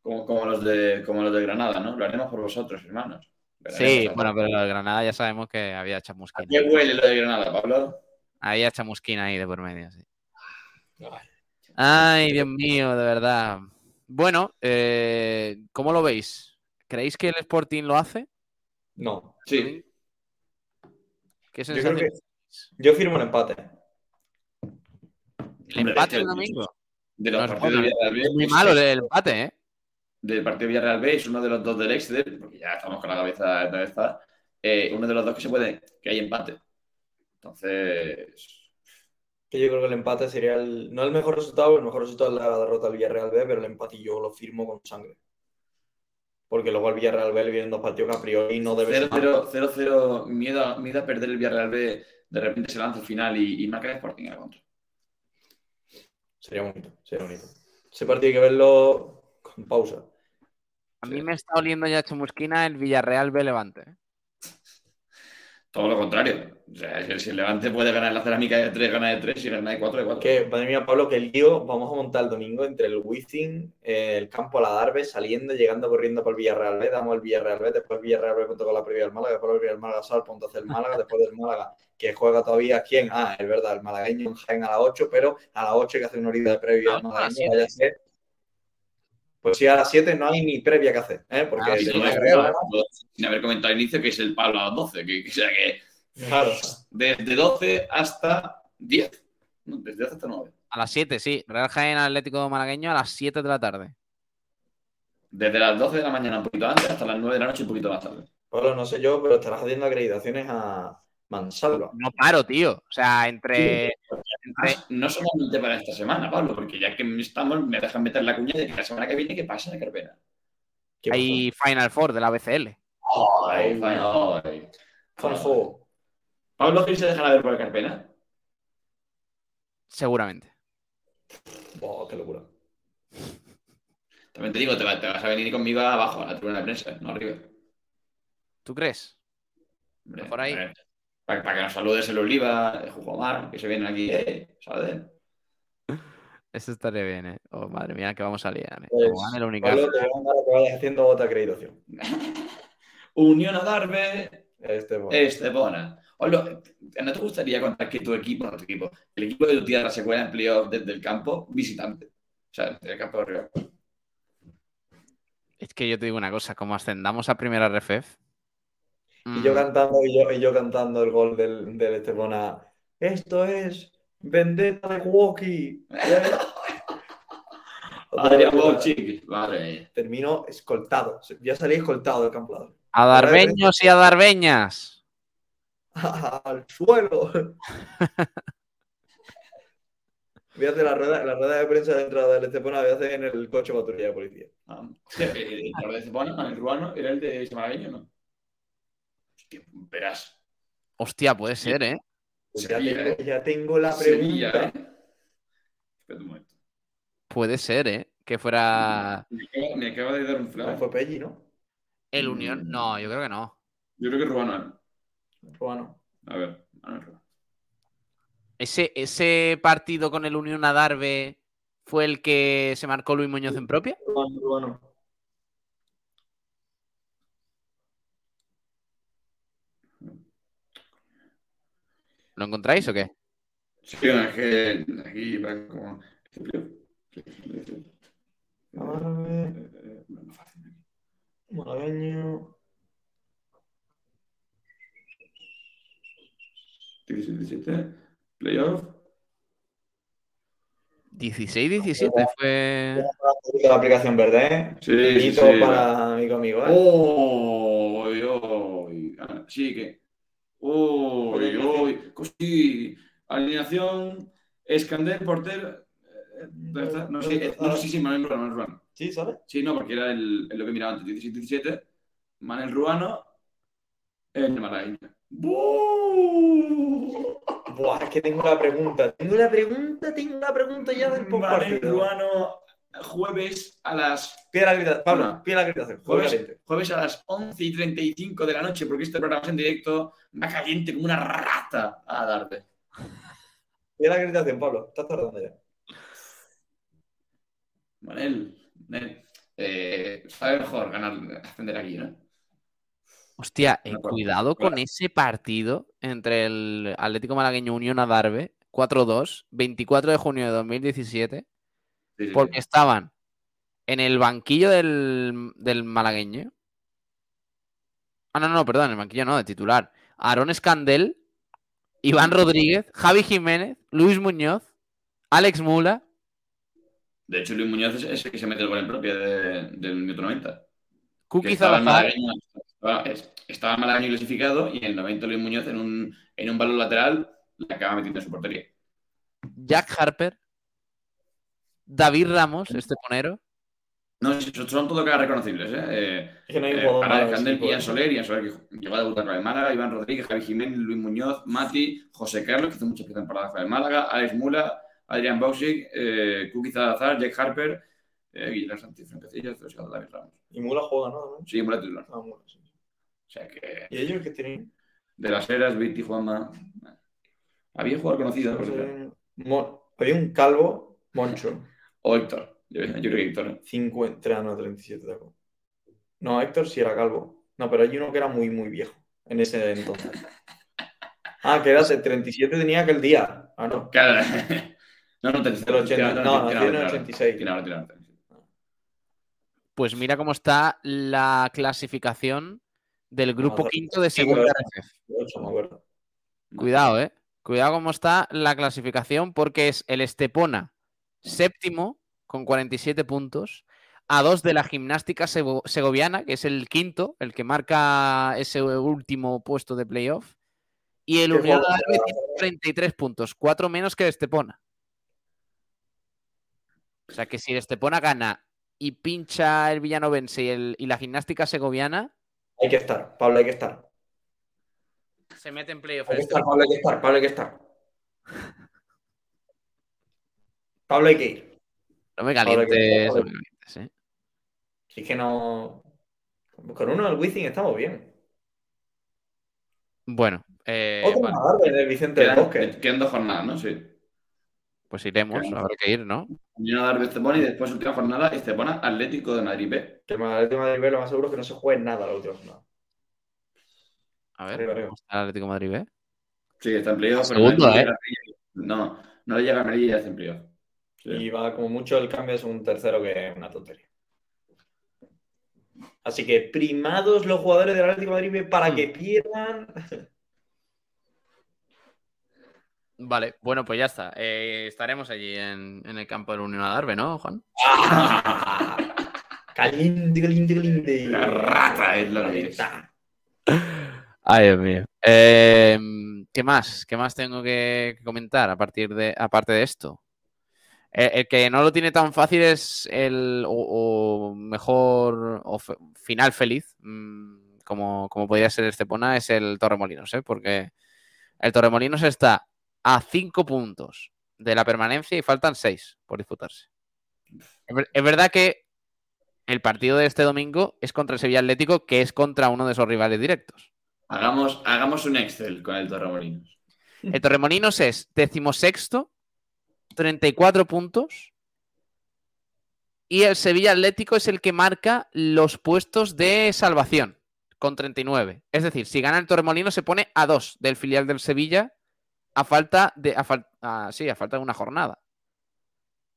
Como, como, como, los, de, como los de Granada, ¿no? Lo haremos por vosotros, hermanos. Sí, bueno, pero lo de Granada ya sabemos que había chamusquina. ¿Qué huele lo de Granada, Pablo? Había chamusquina ahí de por medio, sí. Ay, Dios mío, de verdad. Bueno, eh, ¿cómo lo veis? ¿Creéis que el Sporting lo hace? No, sí. ¿Qué sensación? Yo, creo que... Yo firmo un empate. ¿El Hombre, empate el domingo? De los no, partidos de Villarreal B. Es muy malo el empate, ¿eh? Del partido Villarreal B es uno de los dos del Exeter, porque ya estamos con la cabeza de cabeza, eh, uno de los dos que se puede, que hay empate. Entonces... Que yo creo que el empate sería el... No el mejor resultado, el mejor resultado es la derrota del Villarreal B, pero el empate yo lo firmo con sangre. Porque luego al Villarreal B le vienen dos partidos que a priori no debe ser... cero cero, miedo, miedo a perder el Villarreal B, de repente se lanza el final y, y marca el Sporting a la contra. Sería bonito, sería bonito. Ese partido hay que verlo con pausa. A mí me está oliendo ya chamusquina el Villarreal B Levante. Todo lo contrario. O sea, si el Levante puede ganar la cerámica de tres, gana de tres, si gana de cuatro, de cuatro. Que, madre mía, Pablo, que el lío vamos a montar el domingo entre el WiZink, eh, el campo a la Adarve, saliendo, llegando, corriendo por el Villarreal B, damos el Villarreal B, después el Villarreal B junto con la previa del Málaga, después el Villarreal Málaga sal, punto hacia el Málaga, después del Málaga, que juega todavía quién, ah, es verdad, el malagueño en Jaén a las ocho, pero a las ocho hay que hacer una horita de previa al malagueño, vaya a ser. Pues si a las siete no hay ni previa que hacer, ¿eh? Porque ah, sí, no, creo, no, no, sin haber comentado al inicio que es el Pablo a las doce, que, que, o sea que claro. Desde doce hasta diez, no, desde doce hasta nueve. A las siete, sí, Real Jaén Atlético Malagueño a las siete de la tarde. Desde las doce de la mañana un poquito antes hasta las nueve de la noche un poquito más tarde. Pablo, no sé yo, pero estarás haciendo acreditaciones a mansalva. No paro, tío, o sea, entre... Sí. Además, no solamente para esta semana, Pablo, porque ya que estamos, me dejan meter la cuña de que la semana que viene, ¿qué pasa en Carpena? Hay Final Four de la B C L. ¡Ay, Final Four! ¿Pablo Gil se dejará ver por Carpena? Seguramente. ¡Oh, qué locura! También te digo, te vas a venir conmigo abajo, a la tribuna de prensa, no arriba. ¿Tú crees? Hombre, por ahí. Para que nos saludes el Oliva, el Jujomar, que se vienen aquí, ¿eh? ¿Sabes? Eso estaría bien, ¿eh? Oh, madre mía, que vamos a liar, ¿eh? Pues, Juan, el Unicaja. Pablo, te voy a dar que vayas haciendo otra acreditación. Unión Adarve, Estepona. Estepona. Pablo, ¿no te gustaría contar que tu equipo, no tu equipo, el equipo de tu tierra se juega en playoff desde el campo visitante? O sea, desde el campo de arriba. Es que yo te digo una cosa, como ascendamos a primera R F F, Y yo cantando, y yo, y yo cantando el gol del, del Estepona. Esto es vendetta de Woki. Vale. Termino escoltado. Ya salí escoltado del campo. Adarbeños y adarbeñas. Al suelo. Voy a hacer la rueda, la rueda de prensa de entrada del Estepona, voy a hacer en el coche patrulla de policía. Ah, sí, el de Estepona, Manel Ruano, era el de Malagueño, ¿no? Verás. Hostia, puede ser, ¿eh? Ya, Sevilla, tengo, eh. ya tengo la pregunta. Sevilla, ¿eh? Espera un momento. Puede ser, ¿eh? Que fuera... Me acaba, me acaba de dar un flash. Fue Pelli, ¿no? El Unión... No, yo creo que no. Yo creo que es Ruano. Ruano. A ver, Manuel Ruano. ¿Ese, ¿Ese partido con el Unión Adarve fue el que se marcó Luis Muñoz en propia? Ruano, Ruano. ¿Lo encontráis o qué? Sí, es que aquí va como... Malagueño... diecisiete, playoff... dieciséis diecisiete fue... La aplicación verde, ¿eh? Sí, sí, sí. Para mi conmigo, ¿eh? ¡Oh! ¡Oh! Sí, que... ¡Oh! ¡Oh! Sí. Alineación... Escandel, portero... No sé, no sé si Manel Ruano, Manel Ruano. ¿Sí, sabes? Sí, no, porque era el, el lo que miraba antes. diecisiete diecisiete, Manel Ruano... El Malagueño. ¡Buuuuh! Buah, es que tengo una pregunta. Tengo una pregunta, tengo una pregunta ya del poco Manel Ruano... Jueves a las... Pide la grita, Pablo, no. Pide la gritación. Jueves, jueves a las once y treinta y cinco de la noche, porque este programa es en directo, va caliente como una rata a darte. Pide la gritación, Pablo. Estás tardando ya. Manel, Manel. Eh, sabe mejor ganar, ascender aquí, ¿no? Hostia, eh, cuidado con claro. Ese partido entre el Atlético Malagueño Unión Adarve, cuatro dos, veinticuatro de junio de dos mil diecisiete... Sí, sí, porque sí. Estaban en el banquillo del, del malagueño. Ah, no, no, perdón, el banquillo no, de titular. Aarón Escandel, Iván Rodríguez, Javi Jiménez, Luis Muñoz, Alex Mula. De hecho, Luis Muñoz es ese que se mete el gol en propio del de, de minuto noventa. Kuko Salazar. Estaba malagueño clasificado y en el noventa Luis Muñoz en un, en un balón lateral le acaba metiendo en su portería. Jack Harper. David Ramos, esteponero. No, son todos caras reconocibles, ¿eh? eh es que no hay eh, para Escandel, Ian Soler, Ian Soler, que va a debutar con el Málaga, Iván Rodríguez, Javi Jiménez, Luis Muñoz, Mati, José Carlos, que hizo muchas temporadas con el Málaga, Alex Mula, Adrián Bausic, eh, Kuko Salazar, Jack Harper, eh, Guillermo Santiz, Francesilla, David Ramos. Y Mula juega, ¿no? Sí, Mula titular. Ah, Mula, sí. O sea que... ¿Y ellos qué tienen? De las Heras, Viti, Juanma... Había jugador conocido, por eh... Mon... Había un calvo, Moncho. O Héctor. Yo, yo creo que Héctor, ¿no? cincuenta, no, treinta y siete. Taco. No, Héctor sí era calvo. No, pero hay uno que era muy, muy viejo en ese entonces. Ah, que era el treinta y siete tenía aquel día. Ah, no. Claro. No, no, treinta y siete. No, no, ochenta y seis. Pues mira cómo está la clasificación del grupo no, quinto de segunda R F. Cuidado, eh. Cuidado cómo está la clasificación porque es el Estepona. Séptimo, con cuarenta y siete puntos, a dos de la Gimnástica Segoviana, que es el quinto, el que marca ese último puesto de playoff, y el Unión Adarve tiene treinta y tres puntos, cuatro menos que el Estepona. O sea que si el Estepona gana y pincha el villanovense y, el, y la Gimnástica Segoviana... Hay que estar, Pablo, hay que estar. Se mete en playoff. Hay que estar, Pablo, hay que estar, Pablo, hay que estar. Pablo, hay que ir. No me calientes, no me calientes, ¿eh? Si es que no... Con uno del WiZink estamos bien. Bueno. Eh, Otro bueno. Más de Vicente del Bosque. Quedan dos jornadas, ¿no? Sí. Pues iremos, habrá claro. Que ir, ¿no? Unión Adarve Estepona y después última jornada Estepona Atlético de Madrid B. Que más Atlético de Madrid B lo más seguro es que no se juegue nada la última jornada. A ver, arriba, arriba. ¿Está el Atlético de Madrid B? Sí, está en playoff. Segundo, ¿eh? No, no le llega a Madrid y ya está en playoff. Sí. Y va como mucho el cambio, es un tercero que es una tontería. Así que primados los jugadores del Atlético de Madrid para mm. que pierdan. Vale, bueno, pues ya está. Eh, estaremos allí en, en el campo del Unión Adarve, ¿no, Juan? ¡Ah! Caliente, caliente, caliente. La rata es la que es. Ay, Dios mío. Eh, ¿Qué más? ¿Qué más tengo que comentar a partir de, aparte de esto? El que no lo tiene tan fácil es el, o, o mejor, o fe, final feliz, mmm, como, como podría ser Estepona, es el Torremolinos, ¿eh? Porque el Torremolinos está a cinco puntos de la permanencia y faltan seis por disputarse. Es, es verdad que el partido de este domingo es contra el Sevilla Atlético, que es contra uno de sus rivales directos. Hagamos, hagamos un Excel con el Torremolinos. El Torremolinos es decimosexto, treinta y cuatro puntos. Y el Sevilla Atlético es el que marca los puestos de salvación con treinta y nueve. Es decir, si gana el Torremolinos se pone a dos del filial del Sevilla a falta de a fal- a, sí, a falta de una jornada.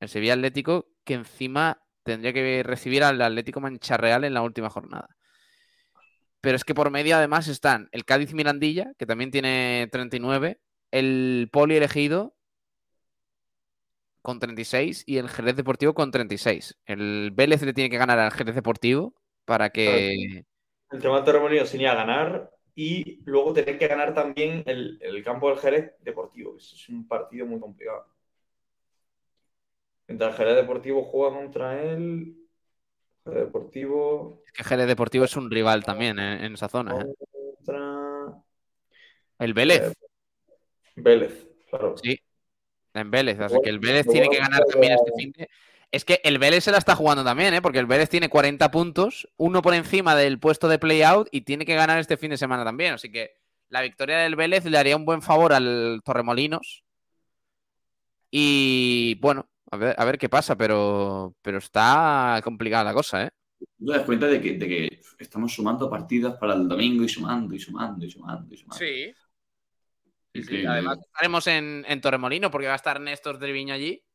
El Sevilla Atlético que encima tendría que recibir al Atlético Mancharreal en la última jornada. Pero es que por medio además están el Cádiz Mirandilla, que también tiene treinta y nueve, el Poli Elegido con treinta y seis y el Jerez Deportivo con treinta y seis. El Vélez le tiene que ganar al Jerez Deportivo para que... El tema de Torremolinos sería ganar y luego tener que ganar también el, el campo del Jerez Deportivo, que es un partido muy complicado. Mientras el Jerez Deportivo juega contra el... Jerez Deportivo... Es que Jerez Deportivo es un rival también en, en esa zona. Contra... ¿eh? El Vélez. Vélez, claro. Sí, en Vélez. Así que el Vélez tiene que ganar también este fin de... Es que el Vélez se la está jugando también, ¿eh? Porque el Vélez tiene cuarenta puntos, uno por encima del puesto de play-out y tiene que ganar este fin de semana también. Así que la victoria del Vélez le haría un buen favor al Torremolinos. Y bueno, a ver, a ver qué pasa, pero, pero está complicada la cosa, ¿eh? Te das cuenta de que, de que estamos sumando partidas para el domingo y sumando y sumando y sumando y sumando. Sí. Sí, sí, sí. Además estaremos en, en Torremolinos porque va a estar Néstor Treviño allí.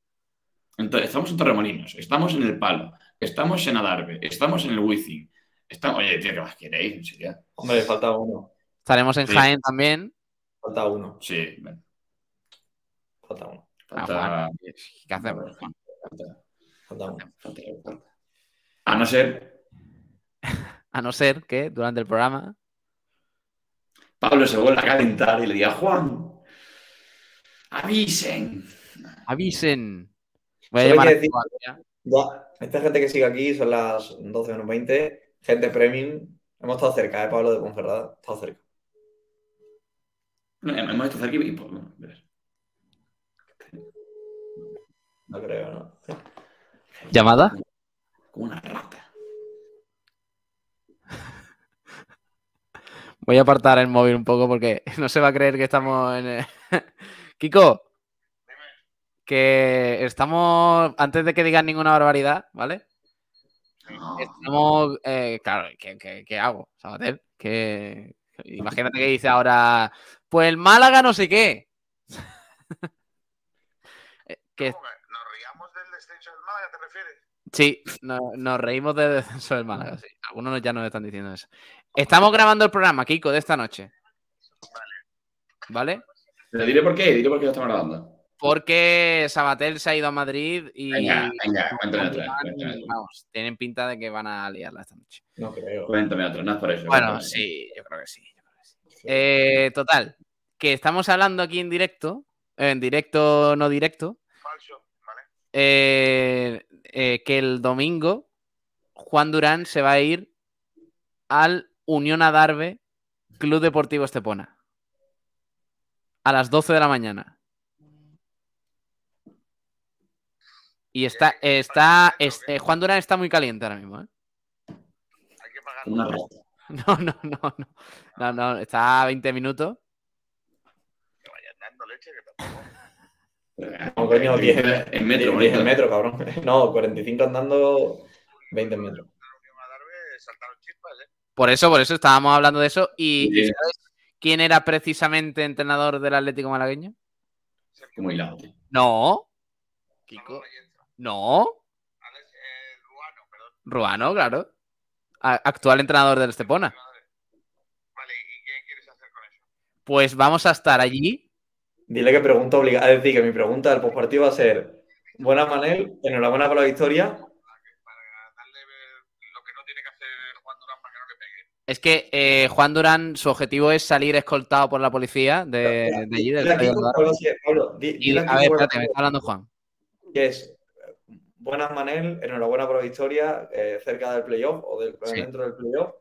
Entonces, estamos en Torremolinos, estamos en El Palo, estamos en Adarve, estamos en el WiZink. Estamos... Oye, tío, ¿qué más queréis? ¿Sí, hombre, falta uno. Estaremos en sí. Jaén también. Falta uno. Sí, bueno. Falta uno. Falta... Ah, ¿qué hacemos? Falta... falta uno. Falta... A no ser... A no ser que durante el programa... Pablo se vuelve a calentar y le diga, Juan, avisen. Avisen. Voy a llamar a decir, ya, esta gente que sigue aquí son las doce menos veinte, gente premium. Hemos estado cerca, ¿eh, Pablo de Ponferrada? Hemos estado cerca. No, hemos estado cerca y poco. No creo, ¿no? ¿Llamada? Como una rata. Voy a apartar el móvil un poco porque no se va a creer que estamos en... Kiko, que estamos... Antes de que digas ninguna barbaridad, ¿vale? No. Estamos... Eh, claro, ¿qué, qué, qué hago, Sabater? Que... Imagínate que dice ahora... Pues el Málaga no sé qué. que... ¿Nos reíamos del descenso del Málaga, te refieres? Sí, no, nos reímos del descenso del Málaga, sí. Algunos ya nos están diciendo eso. Estamos grabando el programa, Kiko, de esta noche. ¿Vale? Pero diré por qué, diré por qué lo estamos grabando. Porque Sabater se ha ido a Madrid y... Venga, venga, cuéntame otra. Vamos, tienen pinta de que van a liarla esta noche. No creo. Cuéntame otra, no es por eso. Bueno, sí, yo creo que sí. Yo creo que sí. Eh, total, que estamos hablando aquí en directo, en directo, no directo. Falso, ¿vale? Eh, eh, que el domingo Juan Durán se va a ir al... Unión Adarve, Club Deportivo Estepona. A las doce de la mañana. Y está, está, está Juan Durán está muy caliente ahora mismo, ¿eh? Hay que pagar una rata. No, no, no, no. No, no, está a veinte minutos. Que vayan dando leche que tampoco. En metro, en metro, cabrón. No, cuarenta y cinco andando, veinte metros. Saltaron chispas, ¿eh? Por eso, por eso estábamos hablando de eso. ¿Y yeah. ¿sabes quién era precisamente entrenador del Atlético Malagueño? Sergio Pellicer. Muy no. Kiko. No. Alex, eh, Ruano, perdón. Ruano, claro. A- actual entrenador del Estepona. Vale, ¿y qué quieres hacer con eso? Pues vamos a estar allí. Dile que pregunta obligada. Es decir, que mi pregunta del postpartido va a ser: buena, Manel, enhorabuena por la victoria. Es que eh, Juan Durán, su objetivo es salir escoltado por la policía de, claro, de allí. Del aquí, Pablo, sí, Pablo, di, y, a ver, espérate, me está hablando Juan. Que es, buenas Manel, enhorabuena por la victoria, eh, cerca del playoff o del, sí. dentro del playoff.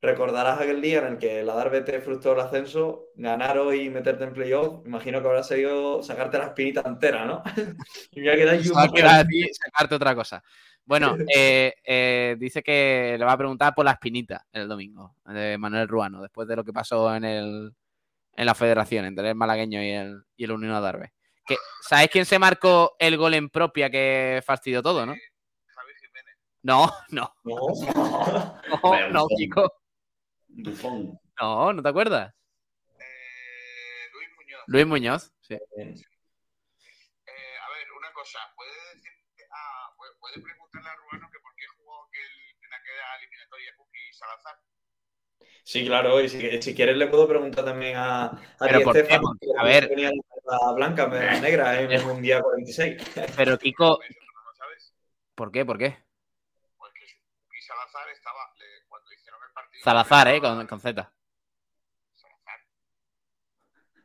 Recordarás aquel día en el que la Adarve te frustró el ascenso, ganar hoy y meterte en playoff. Imagino que habrás seguido sacarte la espinita entera, ¿no? Y me voy a quedar yo. Me voy a decir sacarte otra cosa. Bueno, eh, eh, dice que le va a preguntar por la espinita el domingo de Manuel Ruano, después de lo que pasó en el en la federación, entre el malagueño y el, y el Unión Adarve. Que, ¿sabéis quién se marcó el gol en propia que fastidió todo, no? Eh, Javi Jiménez. No, no. No, no, no, Kiko. No, ¿no te acuerdas? Eh, Luis Muñoz. Luis Muñoz, sí. Eh, a ver, una cosa, ¿puedes decir? Ah, ¿puedes preguntarle a Ruano que por qué jugó aquel, en aquella eliminatoria Kuko Salazar? Sí, claro, y si, si quieres le puedo preguntar también a, a Diego Estefano. A ver. Tenía la blanca, pero negra, en un día cuarenta y seis. Pero Kiko. ¿Por qué? ¿Por qué? Porque Kuko Salazar estaba. Cuando hicieron el partido. Salazar, ¿eh? Con, con Z. Salazar.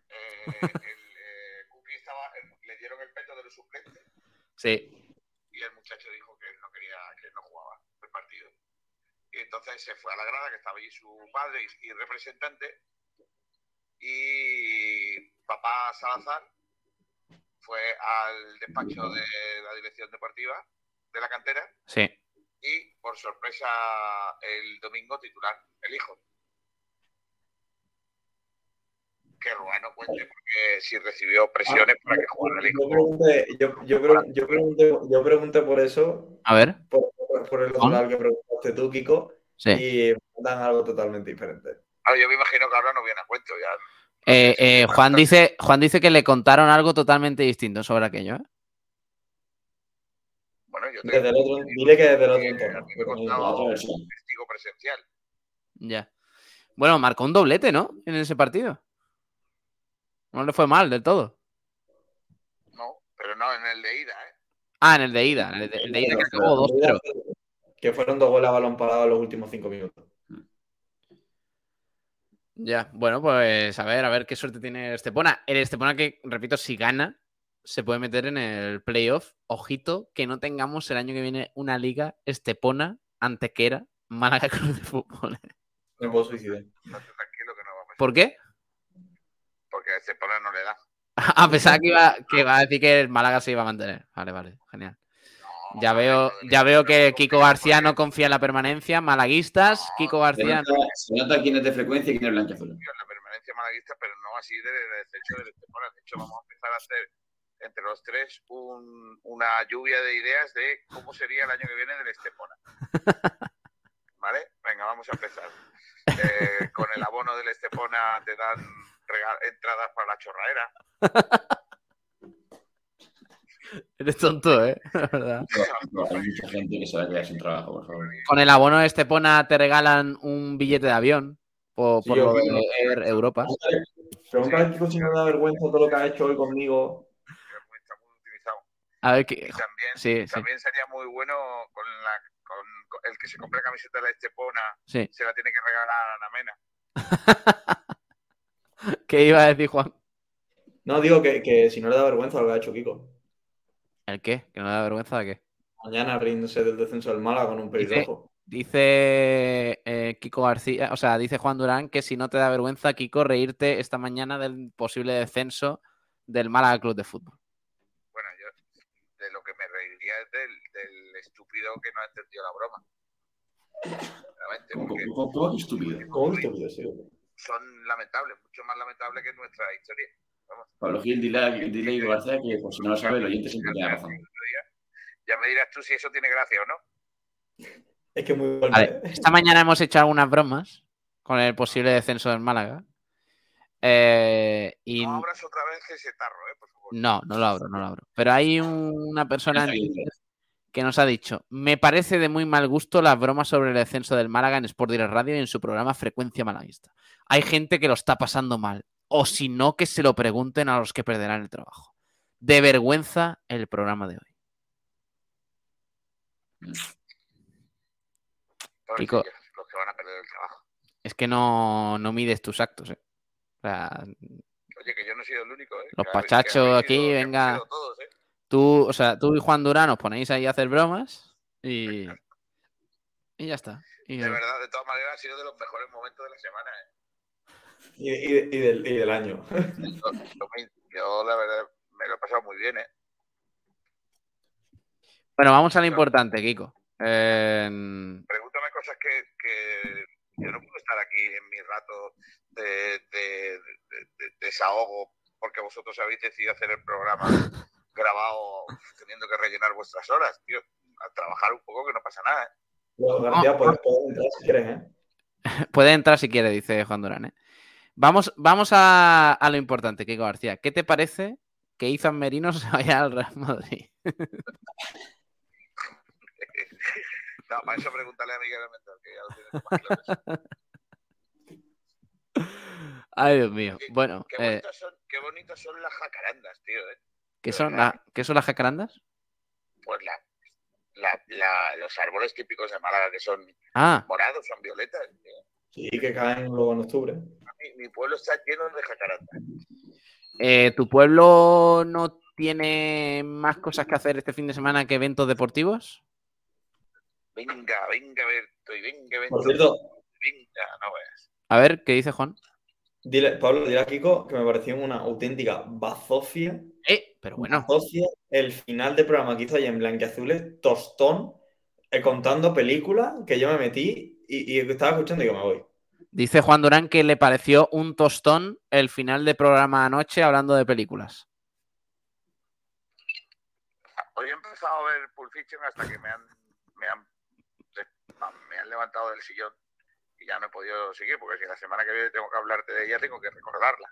Eh, el Kuko eh, estaba. El, le dieron el peto de los suplentes. Sí. Y el muchacho dijo que él no quería. Que él no jugaba el partido. Y entonces se fue a la grada, que estaba allí su padre y, y representante, y papá Salazar fue al despacho de la dirección deportiva de la cantera. Sí. Y, por sorpresa, el domingo titular, el hijo. Que Ruano cuente, porque si recibió presiones ah, para que jugara el hijo. Yo pregunté, yo, yo, pregunté, yo, pregunté, yo pregunté por eso. A ver. Por, por el otro lado que preguntaste tú, Kiko, sí. Y dan algo totalmente diferente. Ahora, yo me imagino que ahora no viene a cuento ya. Eh, eh, Juan dice, Juan dice que le contaron algo totalmente distinto sobre aquello, ¿eh? Bueno, yo te digo, dile que desde el otro entorno. Me he contado un testigo presencial. Ya. Bueno, marcó un doblete, ¿no? En ese partido. No le fue mal del todo. No, pero no en el de ida, ¿eh? Ah, en el de ida, en el de, el de ida que acabó dos cero. Que fueron dos goles a balón parado en los últimos cinco minutos. Ya, bueno, pues a ver, a ver qué suerte tiene Estepona. El Estepona que, repito, si gana, se puede meter en el playoff. Ojito que no tengamos el año que viene una liga Estepona, Antequera, Málaga Club de Fútbol. Me puedo suicidar. Tranquilo que no va a pasar. ¿Por qué? Porque a Estepona no le da. Ah, pensaba que iba, que iba a decir que el Málaga se iba a mantener. Vale, vale, genial. No, ya veo, ya veo que Kiko García no confía en la permanencia. Malaguistas, no, Kiko García... Se nota, se nota quién es de frecuencia y quién es blanquiazul. La permanencia malaguista, pero no así de desecho del Estepona. De hecho, vamos a empezar a hacer entre los tres un, una lluvia de ideas de cómo sería el año que viene del Estepona. ¿Vale? Venga, vamos a empezar. Eh, con el abono del Estepona te dan... entradas para la chorraera. Eres tonto, ¿eh? La verdad. No, no, hay mucha gente que se va a quedar sin trabajo, por favor. Con el abono de Estepona te regalan un billete de avión por, sí, por lo de Air Europa. Pregunta al chico si no da vergüenza todo lo que ha hecho hoy conmigo. Está muy utilizado. A ver, que... y también, sí, también sí. Sería muy bueno con, la, con, con el que se compre la camiseta de la Estepona, sí. Se la tiene que regalar a la Mena. ¿Qué iba a decir, Juan? No, digo que, que si no le da vergüenza lo que ha hecho Kiko. ¿El qué? ¿Que no le da vergüenza de qué? Mañana ríndose del descenso del Málaga con un pelirrojo. Dice, dice eh, Kiko García, o sea, dice Juan Durán que si no te da vergüenza, Kiko, reírte esta mañana del posible descenso del Málaga Club de Fútbol. Bueno, yo de lo que me reiría es del, del estúpido que no ha entendido la broma. ¿Cómo estúpido? ¿Cómo estúpido? Sí. Son lamentables, mucho más lamentables que nuestra historia. Vamos. Pablo Gil, dile y García que, por si no lo sabe, el oyente siempre tiene razón. Ya me dirás tú si eso tiene gracia o no. Es que muy bueno. Vale, esta mañana hemos hecho algunas bromas con el posible descenso del Málaga. Eh, y... No abras otra vez ese tarro, ¿eh? Por favor. No, no lo abro, no lo abro. Pero hay un, una persona que nos ha dicho: me parece de muy mal gusto las bromas sobre el descenso del Málaga en Sport de la Radio y en su programa Frecuencia Malaguista. Hay gente que lo está pasando mal, o si no, que se lo pregunten a los que perderán el trabajo. De vergüenza el programa de hoy. Kiko, los que van a perder el trabajo. Es que no, no mides tus actos, ¿eh? O sea, oye, que yo no he sido el único, ¿eh? Los pachachos aquí, sido, venga. Todos, ¿eh? Tú, o sea, tú y Juan Durán os ponéis ahí a hacer bromas y, y ya está. Y de verdad, de todas maneras, ha sido de los mejores momentos de la semana, ¿eh? Y, y, y, del, y del año. Yo, yo, la verdad, me lo he pasado muy bien, ¿eh? Bueno, vamos a lo importante, Kiko. Eh... Pregúntame cosas que, que yo no puedo estar aquí en mi rato de, de, de, de, de desahogo, porque vosotros habéis decidido hacer el programa grabado teniendo que rellenar vuestras horas, tío. A trabajar un poco, que no pasa nada, ¿eh? No, García, pues, puede entrar si quieres, ¿eh? Puede entrar si quiere, dice Juan Durán, ¿eh? Vamos, vamos a, a lo importante, Kiko García. ¿Qué te parece que Izan Merino se vaya al Real Madrid? No, para eso pregúntale a Miguel Almendral, que ya lo tiene más claro. Ay, Dios mío. Qué, bueno, qué, eh... bonitas son, qué bonitas son las jacarandas, tío. Eh. ¿Qué, son la, ¿Qué son las jacarandas? Pues la, la, la, los árboles típicos de Málaga que son ah. morados, son violetas. Tío. Sí, que caen luego en octubre. Mi, mi pueblo está lleno de jacarandas. Eh, ¿Tu pueblo no tiene más cosas que hacer este fin de semana que eventos deportivos? Venga, venga, Berto, y venga, venga. Por cierto. Venga, no veas. A ver, ¿qué dice Juan? Dile, Pablo, dile a Kiko que me pareció una auténtica bazofia. Eh, pero bueno. Bazofia, el final del programa que hizo ahí en Blanquiazules, tostón, eh, contando películas que yo me metí y, y estaba escuchando y digo, me voy. Dice Juan Durán que le pareció un tostón el final del programa anoche hablando de películas. Hoy he empezado a ver Pulp Fiction hasta que me han, me han, me han levantado del sillón. Y ya no he podido seguir, porque si la semana que viene tengo que hablarte de ella, tengo que recordarla.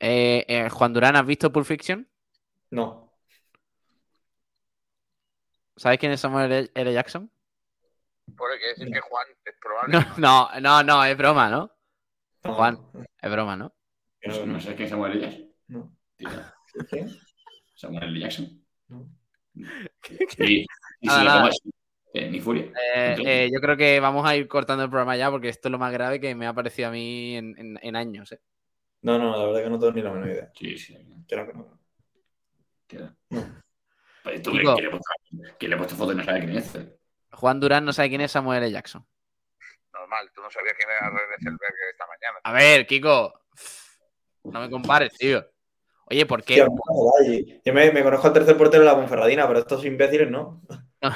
Eh, eh, Juan Durán, ¿has visto Pulp Fiction? No. ¿Sabes quién es Samuel L. L. Jackson? Por el que decir que Juan es probable. No, no, no, no, es broma, ¿no? no. Juan, es broma, ¿no? No, no sé quién es Samuel L. Jackson. No. ¿Quién? Samuel L. Jackson. No. ¿Qué, qué? Y, y si lo Eh, ni furia. Eh, eh, yo creo que vamos a ir cortando el programa ya, porque esto es lo más grave que me ha parecido a mí en, en, en años. ¿eh? No, no, la verdad es que no tengo ni la menor idea. Sí, sí. Creo que no. Queda. No. Pues tú, Kiko, ¿quién le ha puesto, quién le ha puesto foto y no sabe quién es? Juan Durán no sabe quién es Samuel L. Jackson. Normal, tú no sabías quién era René Zellweger esta mañana. A ver, Kiko, no me compares, tío. Oye, ¿por qué? Sí, yo me, me conozco al tercer portero de la Ponferradina, pero estos imbéciles no. No.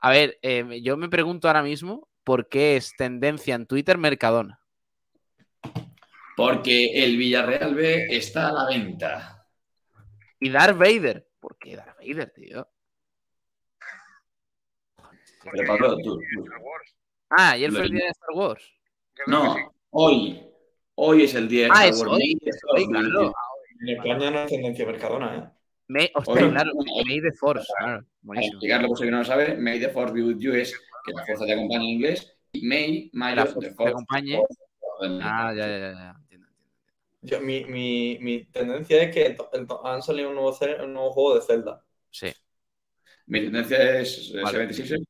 A ver, eh, yo me pregunto ahora mismo por qué es tendencia en Twitter Mercadona. Porque el Villarreal B está a la venta. Y Darth Vader. ¿Por qué Darth Vader, tío? Pero, Pablo, tú, tú. Ah, y el fue el día de Star Wars. No, hoy. Hoy es el día de Star Wars. Ah, es hoy. Es hoy, claro. En España no es tendencia Mercadona, ¿eh? May, hostia, claro, May the Force. Claro, para explicarlo, por si no lo sabe, May the Force be with you es que la fuerza te acompañe en inglés. Y May, May la fuerza te acompañe. Ah, ya, ya, ya. Entiendo, entiendo. Mi, mi, mi tendencia es que el, han salido un nuevo, un nuevo juego de Zelda. Sí. Mi tendencia es vale. setenta y seis.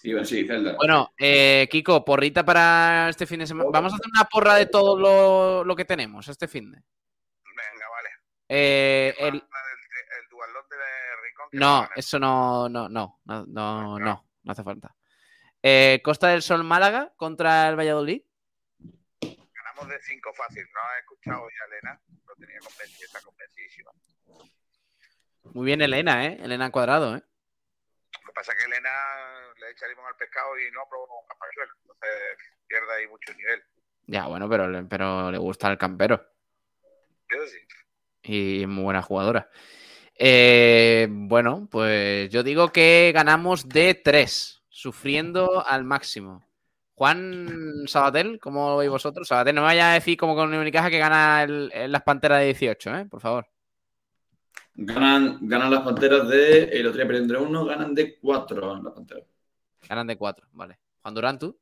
Sí, sí, Zelda. Bueno, eh, Kiko, porrita para este fin de semana. Vamos a hacer una porra de todo lo, lo que tenemos este fin de. Venga, vale. Eh, el. No, eso no, no, no, no, no, no, no hace falta. Eh, Costa del Sol Málaga contra el Valladolid. Ganamos de cinco fácil, ¿no? He escuchado ya Elena, lo tenía convencido, está convencidísima. Muy bien Elena, ¿eh? Elena Cuadrado, ¿eh? Lo que pasa es que Elena le echa limón al pescado y no aprobó un campañuelo, entonces pierde ahí mucho nivel. Ya, bueno, pero, pero le gusta el campero. Eso sí. Y es muy buena jugadora. Eh, bueno, pues yo digo que ganamos de tres, sufriendo al máximo. Juan Sabatel, ¿cómo lo veis vosotros? Sabatel, no me vaya a decir como con Unicaja que gana el, el, las Panteras de dieciocho, ¿eh? Por favor. Ganan, ganan las Panteras de... El otro día perdiendo uno, ganan de cuatro las Panteras. Ganan de cuatro, vale. Juan Durán, ¿tú?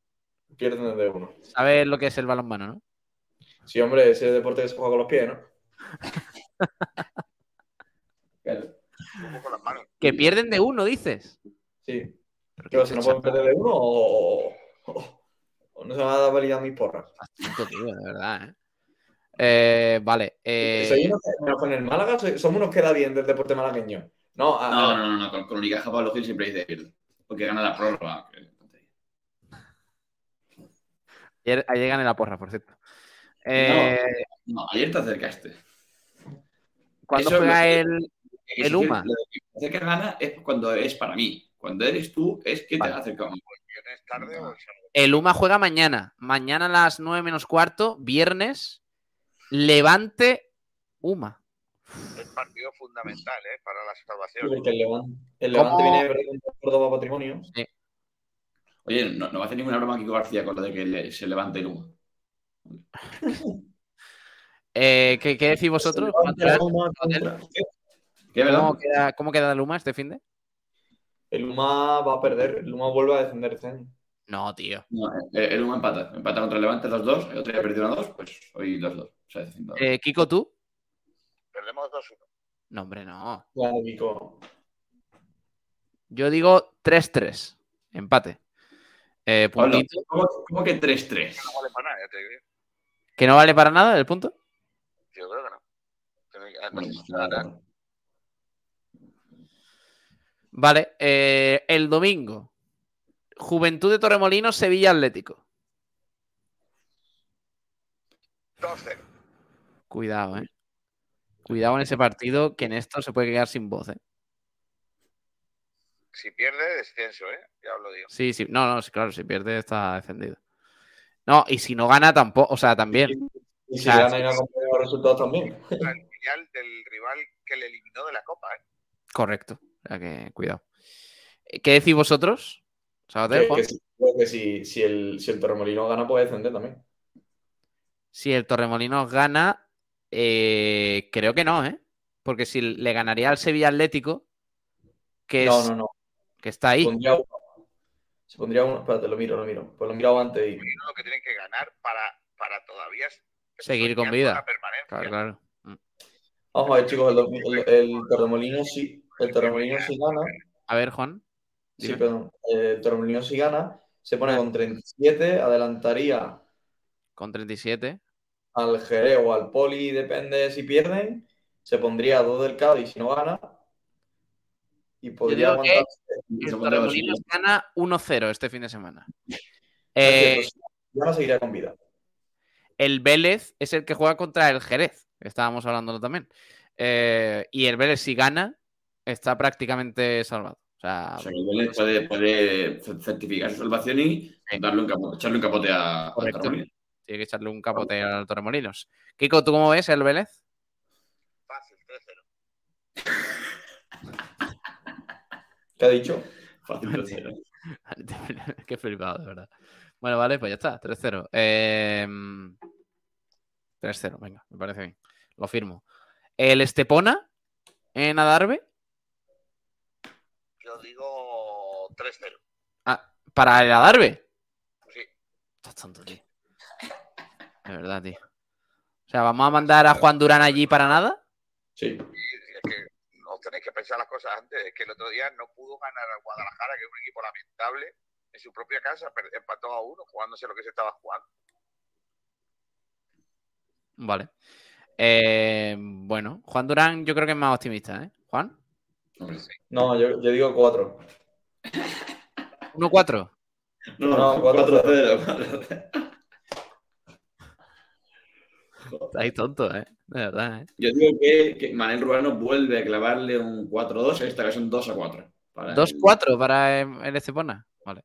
Pierden de uno. ¿Sabes lo que es el balonmano, no? Sí, hombre, ese deporte que se juega con los pies, ¿no? Claro. Que pierden de uno, dices. Sí. Pero si no pueden perder de uno o... o... o no se van a dar validad mis porras. Bastante, tío, de verdad, ¿eh? Eh, vale. Eh... Soy uno que... Con el Málaga somos unos que da bien del deporte malagueño. No, a... no, no, no, no. Con, con Unicaja Pablo Gil siempre dice pierde. Porque gana la prórroga. Ayer, ayer gané la porra, por cierto. Eh... No, no, ayer te acercaste. ¿Cuándo Eso juega que... el... El decir, Uma. Lo que hace que gana es cuando es para mí. Cuando eres tú, es que vale. Te hace como. El Uma juega mañana. Mañana a las nueve menos cuarto, viernes. Levante Uma. Es partido fundamental, ¿eh? Para la salvación. Sí, el Levante, el Levante viene de Córdoba Patrimonio. Sí. Oye, no, no va a hacer ninguna broma Kiko García con lo de que le, se levante el Uma. eh, ¿qué, ¿Qué decís vosotros? ¿Cómo queda, ¿Cómo queda el Luma este finde? El Luma va a perder, el Luma vuelve a descender este año. No, tío. No, era un empate. Empataron contra Levante los dos, el otro día perdió una dos, pues hoy los dos. O sea, cinco, dos. Eh, Kiko, ¿tú? Perdemos dos uno. No, hombre, no. Claro, Kiko. Yo digo tres tres. Empate. Eh, puntito. Pablo, ¿cómo, ¿Cómo que tres tres? No vale para nada, ya te digo. ¿Que no vale para nada el punto? Yo creo que no. Vale, eh, el domingo Juventud de Torremolinos, Sevilla Atlético dos cero. Cuidado, eh Cuidado en ese partido, que en esto se puede quedar sin voz, eh Si pierde, descenso, eh ya os lo digo. Sí, sí, no, no, claro, si pierde está descendido. No, y si no gana tampoco, o sea, también. Y si gana y no ha conseguido resultados también. Al final del rival que le eliminó de la Copa, ¿eh? Correcto. O sea que, cuidado. ¿Qué decís vosotros? Creo que, sí, creo que sí, si, el, si el Torremolinos gana, puede descender también. Si el Torremolinos gana, eh, creo que no, ¿eh? Porque si le ganaría al Sevilla Atlético, que, no, es, no, no. que está ahí. Pondría uno. Se pondría uno. Espérate, lo miro, lo miro. Pues lo he mirado antes. Y... lo que tienen que ganar para, para todavía... seguir con vida. Claro, claro. Vamos a ver, chicos, el, el, el Torremolinos si, el Torremolinos si gana. A ver, Juan. Dime. Sí, perdón. El Torremolinos si gana, se pone con treinta y siete, adelantaría. Con treinta y siete. Al Jerez o al Poli, depende si pierden. Se pondría a dos del Cádiz si no gana. Y podría aguantar. El Torremolinos gana uno cero este fin de semana. Eh... Ya no seguiría con vida. El Vélez es el que juega contra el Jerez. Estábamos hablándolo también. Eh, y el Vélez, si gana, está prácticamente salvado. O sea, o sea el Vélez puede, puede certificar su salvación y darle un capote, echarle un capote a, a Torremolinos. Tiene que echarle un capote al Torremolinos. Kiko, ¿tú cómo ves el Vélez? Fácil, tres cero. ¿Qué ha dicho? Fácil, tres cero. Qué flipado, de verdad. Bueno, vale, pues ya está, tres cero. Eh, tres cero, venga, me parece bien. Lo firmo. ¿El Estepona en Adarve? Yo digo tres cero. Ah, ¿para el Adarve? Sí. Estás tonto, tío. De verdad, tío. O sea, ¿vamos a mandar a Juan Durán allí para nada? Sí. Es que no tenéis que pensar las cosas antes. Es que el otro día no pudo ganar al Guadalajara, que es un equipo lamentable. En su propia casa, empató a uno, jugándose lo que se estaba jugando. Vale. Eh, bueno, Juan Durán yo creo que es más optimista, ¿eh? ¿Juan? No, yo, yo digo cuatro. ¿Uno cuatro? No, no, cuatro cero. Estáis tontos, ¿eh? De verdad, ¿eh? Yo digo que, que Manel Ruano vuelve a clavarle un cuatro dos, esta ocasión dos a cuatro. dos cuatro para el Estepona. Vale.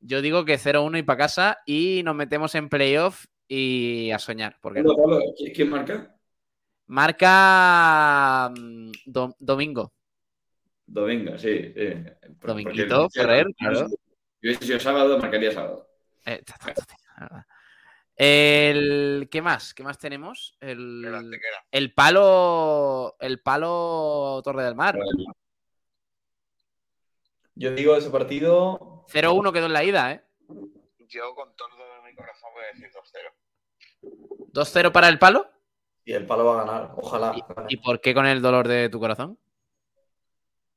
Yo digo que cero uno y para casa y nos metemos en playoff y a soñar. Porque... ¿quién marca? Marca Do- Domingo. Domingo, sí. sí. Dominguito, correr, claro. Yo si es sábado, marcaría sábado. Eh, el ¿Qué más? ¿Qué más tenemos? El, el palo. El palo Torre del Mar. Yo digo ese partido... cero uno quedó en la ida, ¿eh? Yo con todo mi corazón voy a decir dos cero. ¿dos cero para el palo? Y el palo va a ganar, ojalá. ¿Y, ¿Y por qué con el dolor de tu corazón?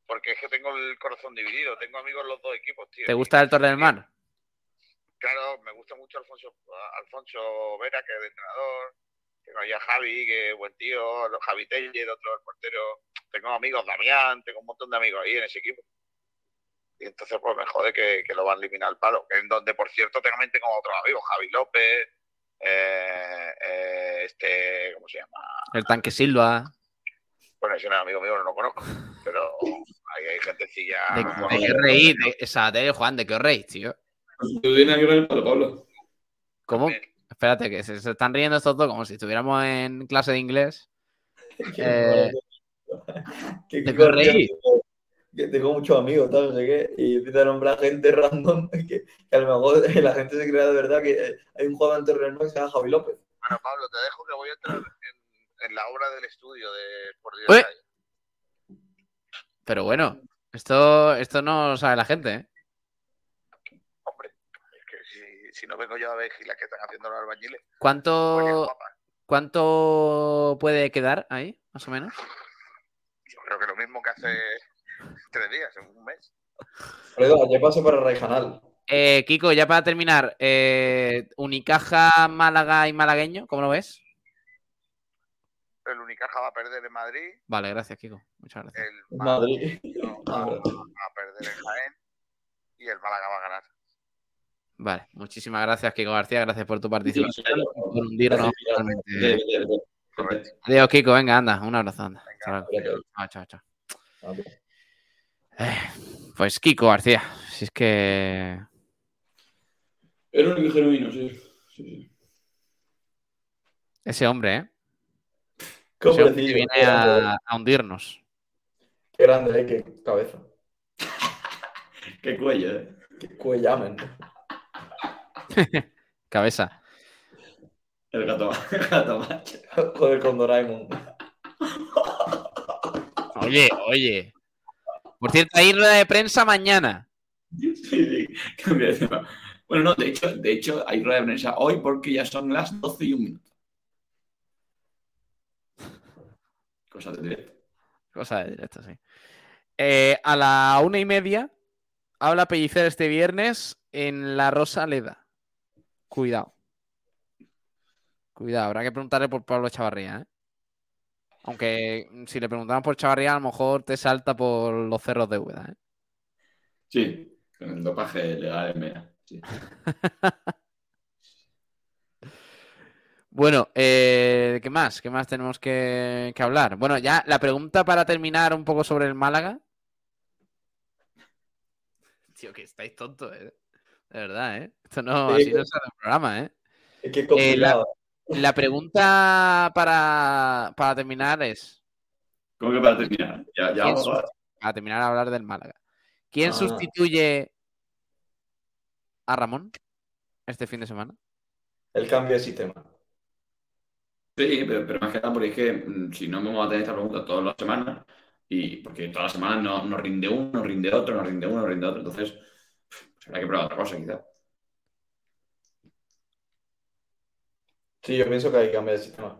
Porque es que tengo el corazón dividido. Tengo amigos en los dos equipos, tío. ¿Te gusta el Torre del Mar? Claro, me gusta mucho Alfonso, Alfonso Vera, que es el entrenador. Tengo ahí a Javi, que es buen tío. Javi Telle, el otro, el portero. Tengo amigos, Damián. Tengo un montón de amigos ahí en ese equipo. Y entonces, pues me jode que, que lo va a eliminar el palo. En donde, por cierto, también tengo otros amigos: Javi López, eh, eh, este, ¿cómo se llama? El Tanque Silva. Bueno, ese no es amigo mío, no lo conozco. Pero ahí hay gentecilla. ¿De qué os reís? Exacto, Juan, ¿de qué os reís, tío? Tú vienes aquí con el palo, Pablo. ¿Cómo? También. Espérate, que se, se están riendo estos dos como si estuviéramos en clase de inglés. eh, ¿De qué os reís? Que tengo muchos amigos, tal, no sé qué, y empiezo a nombrar gente random, que, que a lo mejor la gente se crea de verdad que hay un jugador anterior en el que se llama Javi López. Bueno, Pablo, te dejo que voy a entrar en, en la obra del estudio de Sport de la Radio. Pero bueno, esto, esto no lo sabe la gente, ¿eh? Hombre. si no vengo yo a vigilar que están haciendo los albañiles. ¿Cuánto, ¿Cuánto puede quedar ahí, más o menos? Yo creo que lo mismo que hace tres días, un mes. Fredo, ya paso para el Raijanal. Eh, Kiko, ya para terminar, eh, Unicaja, Málaga y Malagueño, ¿cómo lo ves? El Unicaja va a perder en Madrid. Vale, gracias, Kiko. Muchas gracias. El Madrid va a perder en Jaén y el Málaga va a ganar. Vale, muchísimas gracias, Kiko García. Gracias por tu participación. Por hundirnos. Adiós, Kiko. Venga, anda. Un abrazo, anda. Chao, chao, chao. Pues Kiko García, si es que... Era un genuino, sí. Sí, sí. Ese hombre, ¿eh? Ese hombre que viene a, a hundirnos. Qué grande, ¿eh? Qué cabeza. Qué cuello, ¿eh? Qué cuellamen. Cabeza. El gato, el gato macho. Joder, con Doraemon. Oye, oye. Por cierto, hay rueda de prensa mañana. Sí, sí, cambia de tema. Bueno, no, de hecho, de hecho, hay rueda de prensa hoy porque ya son las doce y un minuto. Cosa de directo. Cosa de directo, sí. Eh, a la una y media habla Pellicer este viernes en La Rosaleda. Cuidado. Cuidado, habrá que preguntarle por Pablo Chavarría, ¿eh? Aunque si le preguntamos por Chavarría, a lo mejor te salta por los cerros de Úbeda, ¿eh? Sí, con el dopaje legal en Mera. Sí. Bueno, eh, ¿qué más? ¿Qué más tenemos que, que hablar? Bueno, ya la pregunta para terminar un poco sobre el Málaga. Tío, que estáis tontos, ¿eh? De verdad, ¿eh? Esto no, sí, así que... no sale el programa, ¿eh? Es que es complicado. Eh, la... La pregunta para, para terminar es... ¿Cómo que para terminar? Ya, ya vamos a... Para terminar a hablar del Málaga. ¿Quién ah. sustituye a Ramón este fin de semana? El cambio de sistema. Sí, pero, pero más que nada porque es que si no me vamos a tener esta pregunta todas las semanas, y porque todas las semanas no, no rinde uno, no rinde otro, no rinde uno, no rinde otro. Entonces, pues habrá que probar otra cosa quizás. Sí, yo pienso que hay que cambiar el sistema.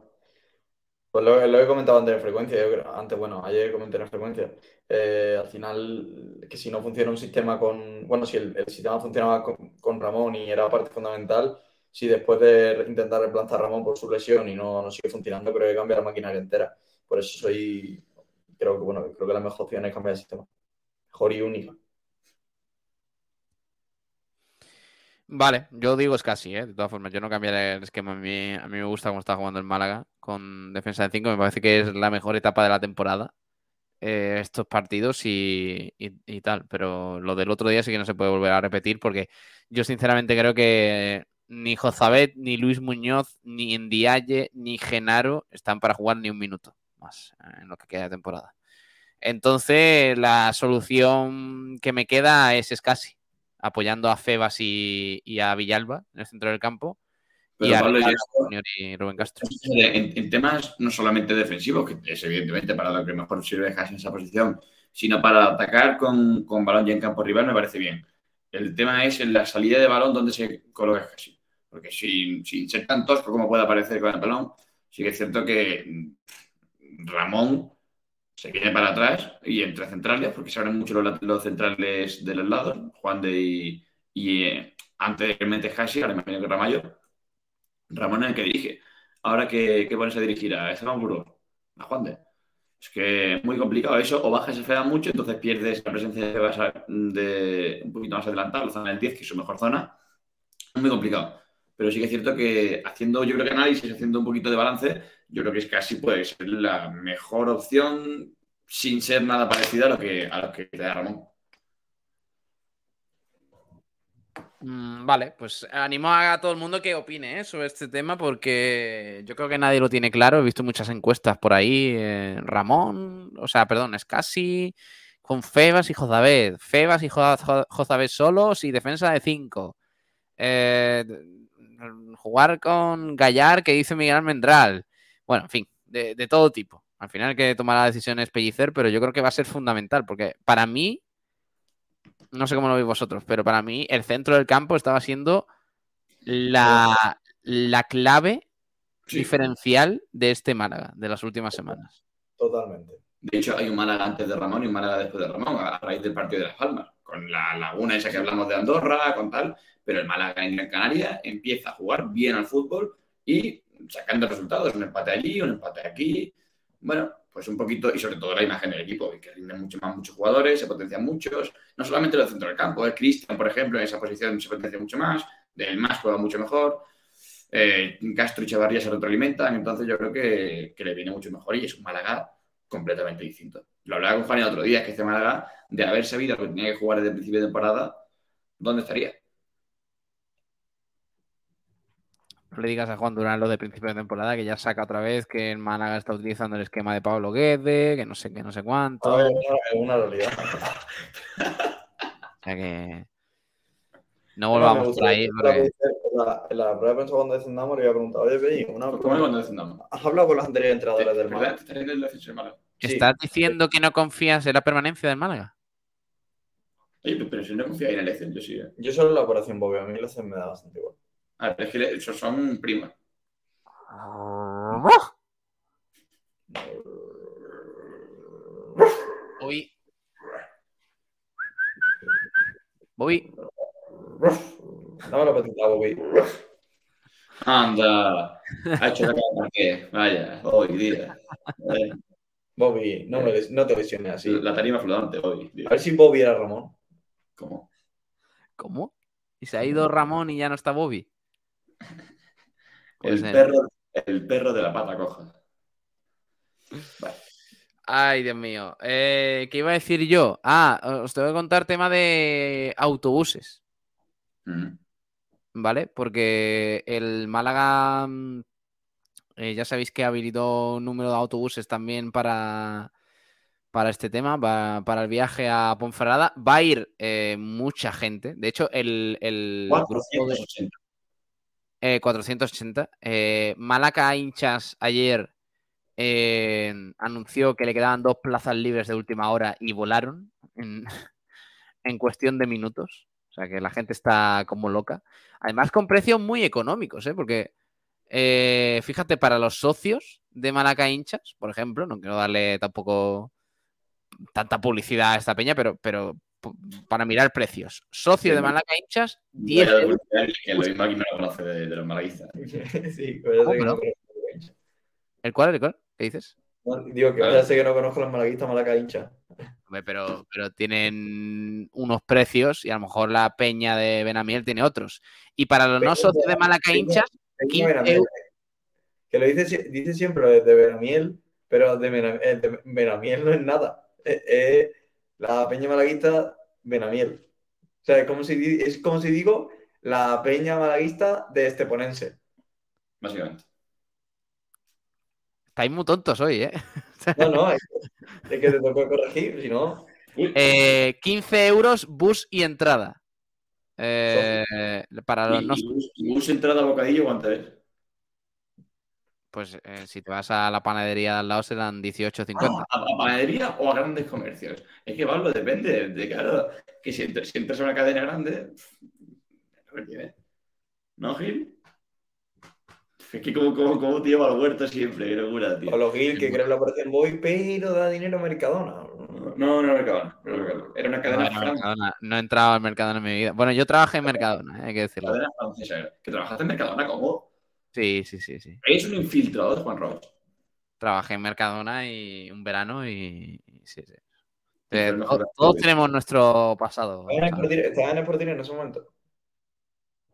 Pues lo, lo he comentado antes en frecuencia, yo creo, antes, bueno, ayer comenté en frecuencia. Eh, al final, que si no funciona un sistema con... Bueno, si el, el sistema funcionaba con, con Ramón y era parte fundamental, si después de intentar reemplazar a Ramón por su lesión y no, no sigue funcionando, creo que cambiar la maquinaria entera. Por eso soy... Creo que, bueno, creo que la mejor opción es cambiar el sistema. Mejor y única. Vale, yo digo es casi, ¿eh? De todas formas, yo no cambiaré el esquema. A mí, a mí me gusta cómo está jugando el Málaga con defensa de cinco. Me parece que es la mejor etapa de la temporada, eh, estos partidos y, y, y tal. Pero lo del otro día sí que no se puede volver a repetir porque yo sinceramente creo que ni Jozabet, ni Luis Muñoz, ni Ndiaye, ni Genaro están para jugar ni un minuto más en lo que queda de temporada. Entonces, la solución que me queda es Escasi, apoyando a Febas y, y a Villalba en el centro del campo. Pero y a Pablo, Ricardo, yo, y Rubén Castro. En, en temas no solamente defensivos, que es evidentemente para lo que mejor sirve casi en esa posición, sino para atacar con, con balón y en campo rival, me parece bien. El tema es en la salida de balón donde se coloca casi. Porque sin, sin ser tan tosco como pueda parecer con el balón, sí que es cierto que Ramón se viene para atrás y entre centrales, porque se abren mucho los, los centrales de los lados, Juan de y, y eh, anteriormente Hashi, ahora imagino que Ramallo. Ramón es el que dirige. Ahora que, que pones a dirigir a Esteban Burgos, a Juan de. Es que es muy complicado eso, o bajas el Feda mucho, entonces pierdes la presencia de Febas de un poquito más adelantado, la zona del diez, que es su mejor zona. Es muy complicado. Pero sí que es cierto que haciendo, yo creo que análisis, haciendo un poquito de balance, yo creo que es casi puede ser la mejor opción sin ser nada parecida a lo que, a lo que te da Ramón. Mm, vale, pues animo a todo el mundo que opine, ¿eh?, sobre este tema porque yo creo que nadie lo tiene claro. He visto muchas encuestas por ahí. Eh, Ramón, o sea, perdón, es casi con Febas y Jozabet. Febas y Jozabet solos y defensa de cinco. Eh... Jugar con Gallar, que dice Miguel Almendral. Bueno, en fin, de, de todo tipo. Al final que tomará decisiones Pellicer, pero yo creo que va a ser fundamental, porque para mí, no sé cómo lo veis vosotros, pero para mí el centro del campo estaba siendo la, la clave sí. diferencial de este Málaga de las últimas semanas. Totalmente. De hecho, hay un Málaga antes de Ramón y un Málaga después de Ramón, a raíz del partido de Las Palmas, con la laguna esa que hablamos de Andorra, con tal, pero el Málaga en Gran Canaria empieza a jugar bien al fútbol y sacando resultados, un empate allí, un empate aquí, bueno, pues un poquito, y sobre todo la imagen del equipo, que rinden mucho más muchos jugadores, se potencian muchos, no solamente los centros del campo, el Cristian, por ejemplo, en esa posición se potencia mucho más, del Más juega mucho mejor, eh, Castro y Chavarría se retroalimentan, entonces yo creo que, que le viene mucho mejor y es un Málaga completamente distinto. Lo hablaba con Juan el otro día, es que este Málaga, de haber sabido que tenía que jugar desde el principio de temporada, ¿dónde estaría? No le digas a Juan Durán lo de principio de temporada, que ya saca otra vez que el Málaga está utilizando el esquema de Pablo Guede, que no sé qué, no sé cuánto. Ver, una realidad. O sea que no volvamos no, por ahí. Porque... En la prueba pensó cuando descendamos, le voy a preguntar, oye, Pei, una ¿Cómo cuando descendamos? ¿Has hablado con los anteriores entrenadores del Málaga? ¿Estás diciendo que no confías en la permanencia del Málaga? Oye, pero si no confías en la elección, yo sí. Eh. Yo solo en la operación Bobby, a mí la elección me da bastante igual. A ver, es que le, son primas. Bobby. Bobby. Dame la patita, Bobby. Anda. Ha hecho la cara que. Vaya, hoy día. Eh. Bobby, no, me, no te lesiones así. La tarima flotante, Bobby. Tío. A ver si Bobby era Ramón. ¿Cómo? ¿Cómo? ¿Y se ha ido Ramón y ya no está Bobby? El perro, el perro de la pata coja. Vale. Ay, Dios mío. Eh, ¿Qué iba a decir yo? Ah, os tengo que contar tema de autobuses. Mm. ¿Vale? Porque el Málaga... Eh, ya sabéis que habilitó un número de autobuses también para, para este tema, para, para el viaje a Ponferrada. Va a ir eh, mucha gente. De hecho, el, el cuatrocientos ochenta. De, eh, cuatrocientos ochenta. Eh, Malaca Hinchas ayer eh, anunció que le quedaban dos plazas libres de última hora y volaron en, en cuestión de minutos. O sea que la gente está como loca. Además, con precios muy económicos, ¿eh? Porque... Eh, fíjate, para los socios de Málaga Hinchas, por ejemplo, no quiero darle tampoco tanta publicidad a esta peña, pero, pero para mirar precios. Socio de Málaga Hinchas, diez no, euros. Que lo mismo aquí no lo conoce de, de los malaguistas. Sí, pues ¿Cómo, no? ¿El cuál? ¿El cuál? ¿Qué dices? No, digo que ya sé que no conozco los malaguistas Málaga Hinchas. Pero, pero tienen unos precios y a lo mejor la peña de Benamiel tiene otros. Y para los pero, no socios de Málaga Hinchas, quince euros. Que lo dice, dice siempre de Benamiel, pero de Benamiel, de Benamiel no es nada. Eh, eh, la peña malaguista Benamiel. O sea, es como si, es como si digo la peña malaguista de Esteponense. Básicamente. Estáis muy tontos hoy, ¿eh? No, no, es, es que te tocó corregir, si no... Eh, quince euros, bus y entrada. Eh, para los, no... ¿Y bus entrada a bocadillo cuánto es? Pues eh, si te vas a la panadería de al lado serán dieciocho cincuenta. Ah, ¿a la panadería o a grandes comercios? Es que, Pablo, depende. De, claro, que si entras, si entras a una cadena grande, ¿no, Gil? Es que como, como, como te lleva al huerto siempre, qué locura, tío. O los Gil, que creen la parte del Boy, pero da dinero a Mercadona. No, no, Mercadona. Era una cadena no, Mercadona. No he entrado al Mercadona en mi vida. Bueno, yo trabajé en Mercadona, ¿eh? Hay que decirlo. Cadena francesa. ¿Que trabajaste en Mercadona? ¿Cómo? Sí, sí, sí, sí. ¿Es un infiltrado de Juan Ross? Trabajé en Mercadona y un verano y... Sí, sí. Entonces, no, todos todos tenemos nuestro pasado. ¿Estabas en Sporting en ese momento?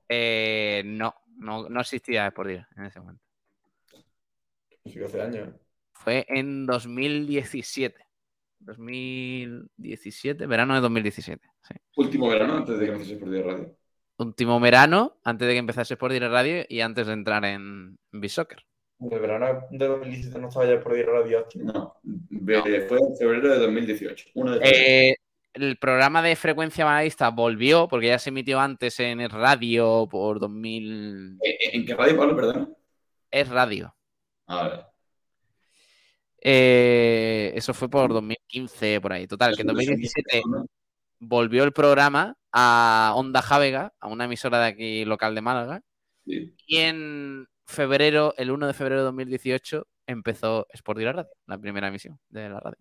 Eh, no, no, no existía Sporting en ese momento. Hace años. Fue en dos mil diecisiete. dos mil diecisiete, verano de dos mil diecisiete. Sí. Último verano antes de que empezase Sport de la Radio. Último verano antes de que empezase Sport de la Radio y antes de entrar en B-Soccer. El verano de dos mil diecisiete no estaba ya Sport de la Radio. No, no. Fue en febrero de dos mil dieciocho. Uno de eh, el programa de Frecuencia Malaguista volvió porque ya se emitió antes en Es Radio por dos mil. ¿En qué radio, Pablo? Perdón. Es Radio. A ver. Eh, eso fue por dos mil quince, por ahí. Total, que en dos mil diecisiete volvió el programa a Onda Jávega, a una emisora de aquí local de Málaga, Sí. Y en febrero, el uno de febrero de dos mil dieciocho, empezó Sport de la Radio, la primera emisión de la radio.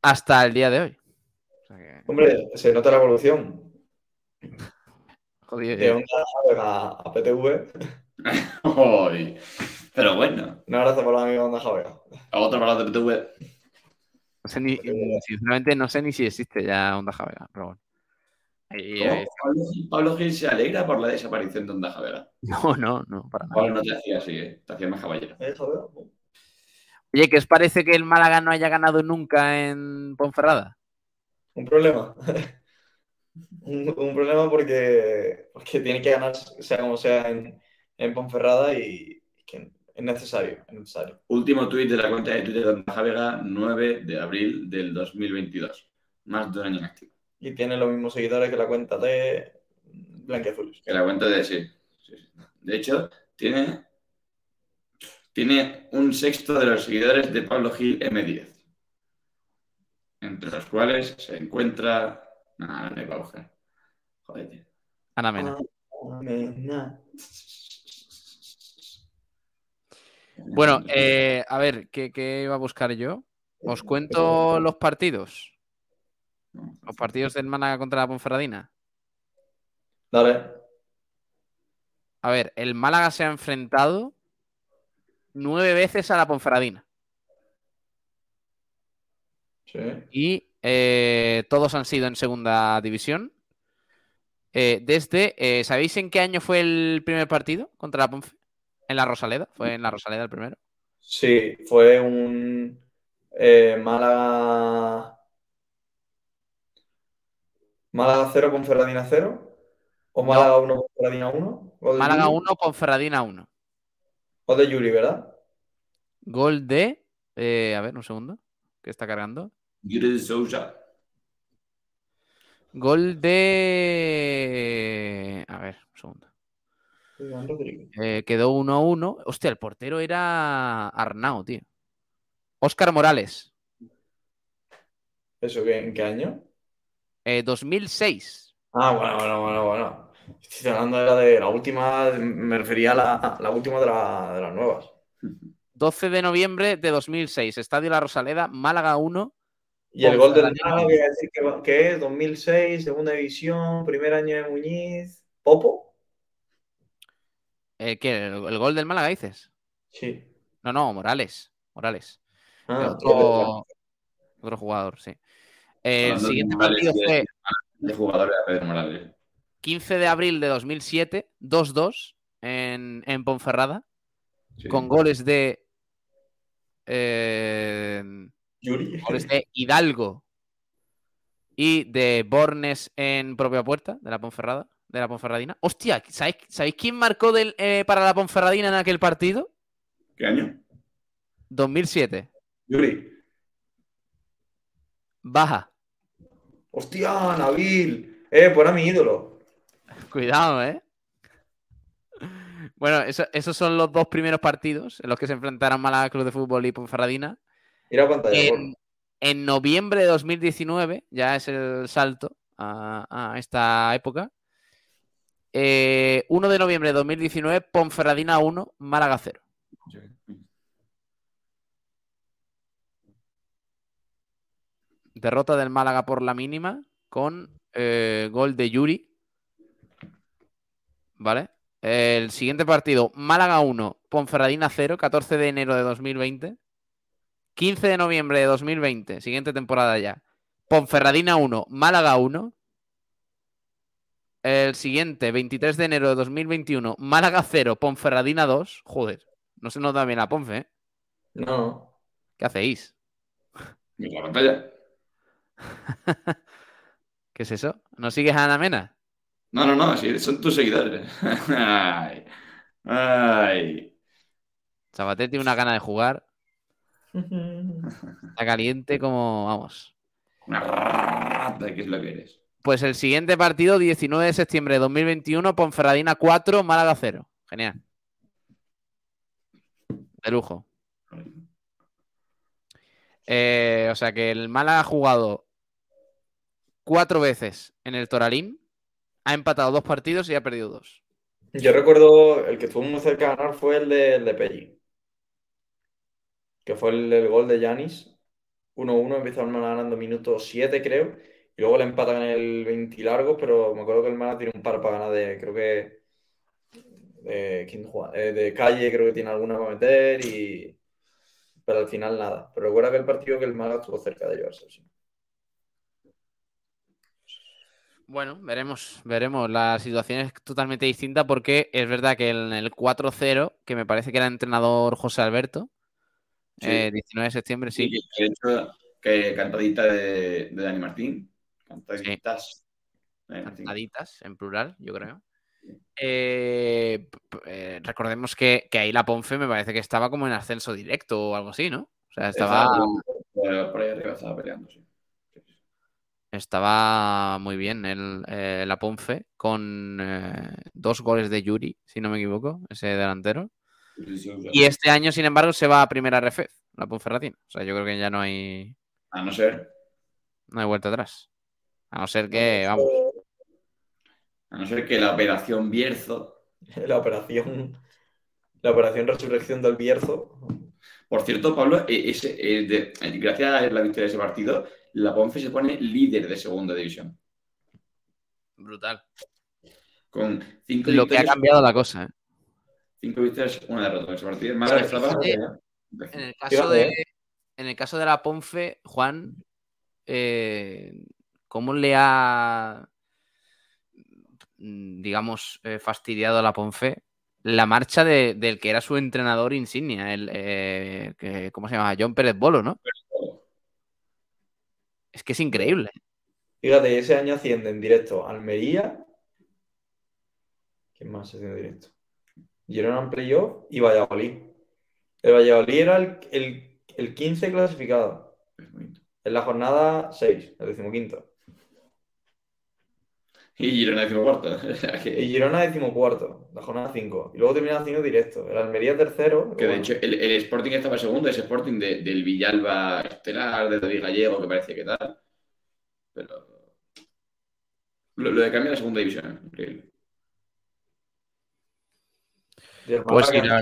Hasta el día de hoy. O sea que... Hombre, se nota la evolución. Jodido. De Onda a, a P T V. Oy. Pero bueno. Un abrazo para los amigos de Onda Javea. A otro para los de P T V. No sé ni, sinceramente no sé ni si existe ya Onda Javea, pero bueno. Ahí, ahí Pablo, Pablo Gil se alegra por la desaparición de Onda Javea. No, no, no, para nada. Pablo no te hacía así, ¿eh? Te hacía más caballero. Oye, ¿qué os parece que el Málaga no haya ganado nunca en Ponferrada? Un problema. un, un problema porque, porque tiene que ganar, sea como sea, en, en Ponferrada y que es necesario, es necesario. Último tuit de la cuenta de Twitter de Onda Vega, nueve de abril del dos mil veintidós. Más de un año en activo. Y tiene los mismos seguidores que la cuenta de Blanquiazules. Que la cuenta de, sí. sí, sí. De hecho, tiene... Tiene un sexto de los seguidores de Pablo Gil M diez. Entre los cuales se encuentra... Nah, no hay para buscar. Joder, tío. Ana Mena. Ana Mena. Bueno, eh, a ver, ¿qué, ¿qué iba a buscar yo? Os cuento los partidos. Los partidos del Málaga contra la Ponferradina. Dale. A ver, el Málaga se ha enfrentado... nueve veces a la Ponferradina. Sí. Y eh, todos han sido en segunda división. Eh, desde, eh, ¿sabéis en qué año fue el primer partido contra la Ponfe? En la Rosaleda, fue en la Rosaleda el primero. Sí, fue un eh, Málaga Málaga cero, Ponferradina cero. ¿O Málaga no. uno, Ponferradina uno? Málaga uno, Ponferradina uno. Gol de Yuri, ¿verdad? Gol de... Eh, a ver, un segundo. Que está cargando. Yuri de Sousa. Gol de... A ver, un segundo. Eh, quedó uno a uno. Hostia, el portero era Arnau, tío. Óscar Morales. ¿Eso qué, en qué año? Eh, dos mil seis. Ah, bueno, bueno, bueno, bueno. Estoy hablando de la, de la última, me refería a la, la última de, la, de las nuevas. doce de noviembre de dos mil seis, Estadio La Rosaleda, Málaga uno. Y el gol de Málaga, que, que, que es dos mil seis, segunda división, primer año de Muñiz, Popo. Eh, ¿Qué? ¿El, el gol del Málaga dices? Sí. No, no, Morales. Morales. Ah, otro, otro jugador, sí. El siguiente partido fue... De jugadores de Pedro Morales. quince de abril de dos mil siete, dos dos en, en Ponferrada, sí, con goles de, eh, Yuri. Goles de Hidalgo y de Bornes en propia puerta de la Ponferrada, de la Ponferradina. Hostia, ¿sabéis, ¿sabéis quién marcó del, eh, para la Ponferradina en aquel partido? ¿Qué año? dos mil siete. Yuri. Baja. Hostia, Nabil. Eh, pues era mi ídolo. Cuidado, ¿eh? Bueno, eso, esos son los dos primeros partidos en los que se enfrentaron Málaga Club de Fútbol y Ponferradina. Mira pantalla, en, en noviembre de dos mil diecinueve, ya es el salto a, a esta época. Eh, uno de noviembre de dos mil diecinueve, Ponferradina uno, Málaga cero. Sí. Derrota del Málaga por la mínima con eh, gol de Yuri. ¿Vale? El siguiente partido, Málaga uno, Ponferradina cero, catorce de enero de dos mil veinte. quince de noviembre de dos mil veinte, siguiente temporada ya. Ponferradina uno, Málaga uno. El siguiente, veintitrés de enero de dos mil veintiuno, Málaga cero, Ponferradina dos. Joder, no se nos da bien la Ponfe, ¿eh? No. ¿Qué hacéis? Mira la pantalla. ¿Qué es eso? ¿No sigues a Ana Mena? No, no, no, son tus seguidores. Ay, ay. Sabater tiene una gana de jugar. Está caliente como, vamos. Una rata, ¿qué es lo que eres? Pues el siguiente partido, diecinueve de septiembre de dos mil veintiuno, Ponferradina cuatro, Málaga cero. Genial. De lujo. Eh, o sea que el Málaga ha jugado cuatro veces en el Toralín. Ha empatado dos partidos y ha perdido dos. Yo recuerdo el que estuvo muy cerca de ganar fue el de, el de Pelli, que fue el, el gol de Yanis. uno uno, empezaron ganando minuto siete, creo. Y luego le empatan en el veinte largo, pero me acuerdo que el Málaga tiene un par para ganar de, creo que, de, ¿quién juega? Eh, de Calle, creo que tiene alguna para meter, y pero al final nada. Pero recuerda que el partido que el Málaga estuvo cerca de llevarse, sí. Bueno, veremos, veremos. La situación es totalmente distinta porque es verdad que en el cuatro cero, que me parece que era entrenador José Alberto, sí. eh, diecinueve de septiembre, sí. sí. De hecho, que cantadita de, de Dani Martín. Cantaditas. Sí. Dani Martín. Cantaditas, en plural, yo creo. Eh, eh, recordemos que, que ahí la Ponfe me parece que estaba como en ascenso directo o algo así, ¿no? O sea, estaba... Estaba por ahí arriba, estaba peleando, sí. Estaba muy bien el, eh, la Ponfe con eh, dos goles de Yuri, si no me equivoco, ese delantero. Sí, sí, sí. Y este año, sin embargo, se va a primera R F, la Ponferradina. O sea, yo creo que ya no hay... A no ser... No hay vuelta atrás. A no ser que... vamos. A no ser que la operación Bierzo... La operación... La operación resurrección del Bierzo. Por cierto, Pablo, ese, eh, de, gracias a la victoria de ese partido... La Ponfe se pone líder de segunda división. Brutal. Con cinco Lo que ha cambiado la cosa. ¿eh? Cinco victorias, una derrota en ese partido. Más en, de, en, el caso de, en el caso de la Ponfe, Juan, eh, ¿cómo le ha, digamos, eh, fastidiado a la Ponfe la marcha de, del que era su entrenador insignia? El, eh, que, ¿Cómo se llama? John Pérez Bolo, ¿no? Es que es increíble. Fíjate, ese año asciende en directo Almería. ¿Quién más asciende en directo? Girona en playoff y Valladolid. El Valladolid era el, el, el quince clasificado. En la jornada seis, el decimoquinto. Y Girona decimocuarto. Y Girona decimocuarto, la jornada cinco. Y luego termina haciendo directo. El Almería tercero. Que de bueno. hecho el, el Sporting estaba segundo, ese Sporting de, del Villalba Estelar, de David Gallego, que parecía que tal. Pero lo, lo de cambio de la segunda división, increíble. Pues sí, la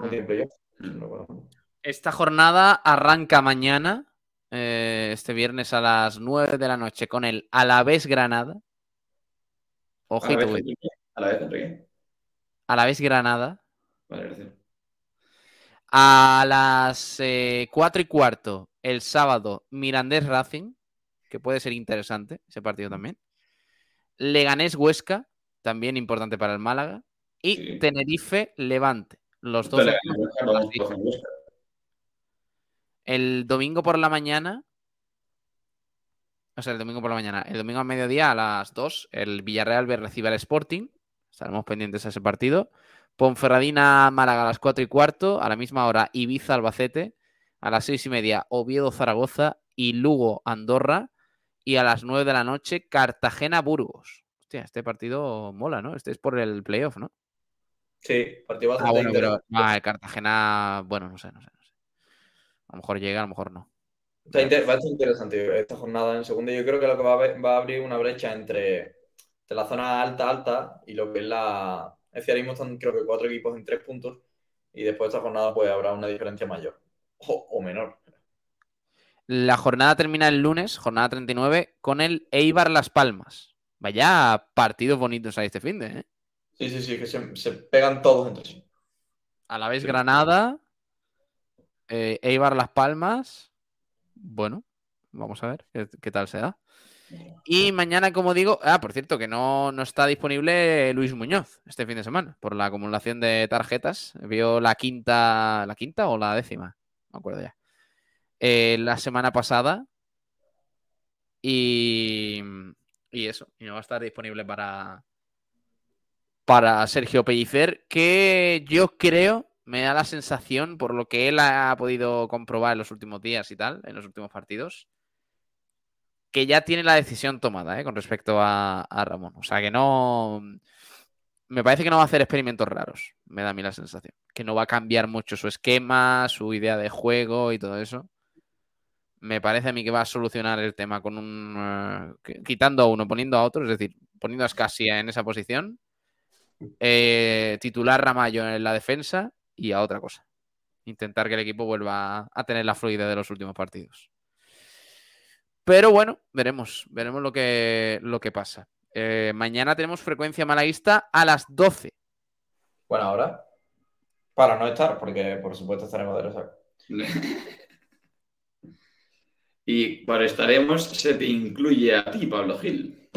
verdad. Esta jornada arranca mañana, eh, este viernes a las nueve de la noche, con el Alavés Granada. Ojito, güey. A la vez, Enrique. A la vez, Granada. Vale, gracias. A las eh, cuatro y cuarto, el sábado, Mirandés Racing, que puede ser interesante ese partido también. Leganés Huesca, también importante para el Málaga. Y sí. Tenerife Levante. Los dos. El domingo por la mañana. O sea, el domingo por la mañana. El domingo al mediodía a las dos, el Villarreal B recibe al Sporting. Estaremos pendientes a ese partido. Ponferradina, Málaga a las cuatro y cuarto. A la misma hora, Ibiza, Albacete. A las seis y media, Oviedo, Zaragoza. Y Lugo, Andorra. Y a las nueve de la noche, Cartagena, Burgos. Hostia, este partido mola, ¿no? Este es por el playoff, ¿no? Sí, partido bastante. Ah, bueno, pero ah, Cartagena... Bueno, no sé, no sé, no sé. A lo mejor llega, a lo mejor no. Va a ser interesante esta jornada en segunda. Yo creo que lo que va a, ver, va a abrir una brecha entre, entre la zona alta-alta y lo que es la... Es decir, ahora mismo están creo que cuatro equipos en tres puntos y después de esta jornada pues habrá una diferencia mayor o, o menor. La jornada termina el lunes, jornada treinta y nueve, con el Eibar Las Palmas. Vaya partidos bonitos ahí este finde, ¿eh? Sí, sí, sí, que se, se pegan todos entre sí. A la vez sí. Granada, eh, Eibar Las Palmas... Bueno, vamos a ver qué, qué tal se da. Y mañana, como digo... Ah, por cierto, que no, no está disponible Luis Muñoz este fin de semana por la acumulación de tarjetas. Vio la quinta... ¿La quinta o la décima? No me acuerdo ya. Eh, la semana pasada. Y... Y eso. Y no va a estar disponible para... Para Sergio Pellicer, que yo creo... Me da la sensación, por lo que él ha podido comprobar en los últimos días y tal, en los últimos partidos, que ya tiene la decisión tomada, ¿eh? Con respecto a, a Ramón. O sea, que no... Me parece que no va a hacer experimentos raros. Me da a mí la sensación. Que no va a cambiar mucho su esquema, su idea de juego y todo eso. Me parece a mí que va a solucionar el tema con un... Uh, quitando a uno, poniendo a otro. Es decir, poniendo a Escasia en esa posición eh, titular Ramallo en la defensa y a otra cosa. Intentar que el equipo vuelva a tener la fluidez de los últimos partidos. Pero bueno, veremos. Veremos lo que, lo que pasa. Eh, mañana tenemos frecuencia malaguista a las doce. Buena hora. Para no estar, porque por supuesto estaremos de Razak. Y para estaremos se te incluye a ti, Pablo Gil.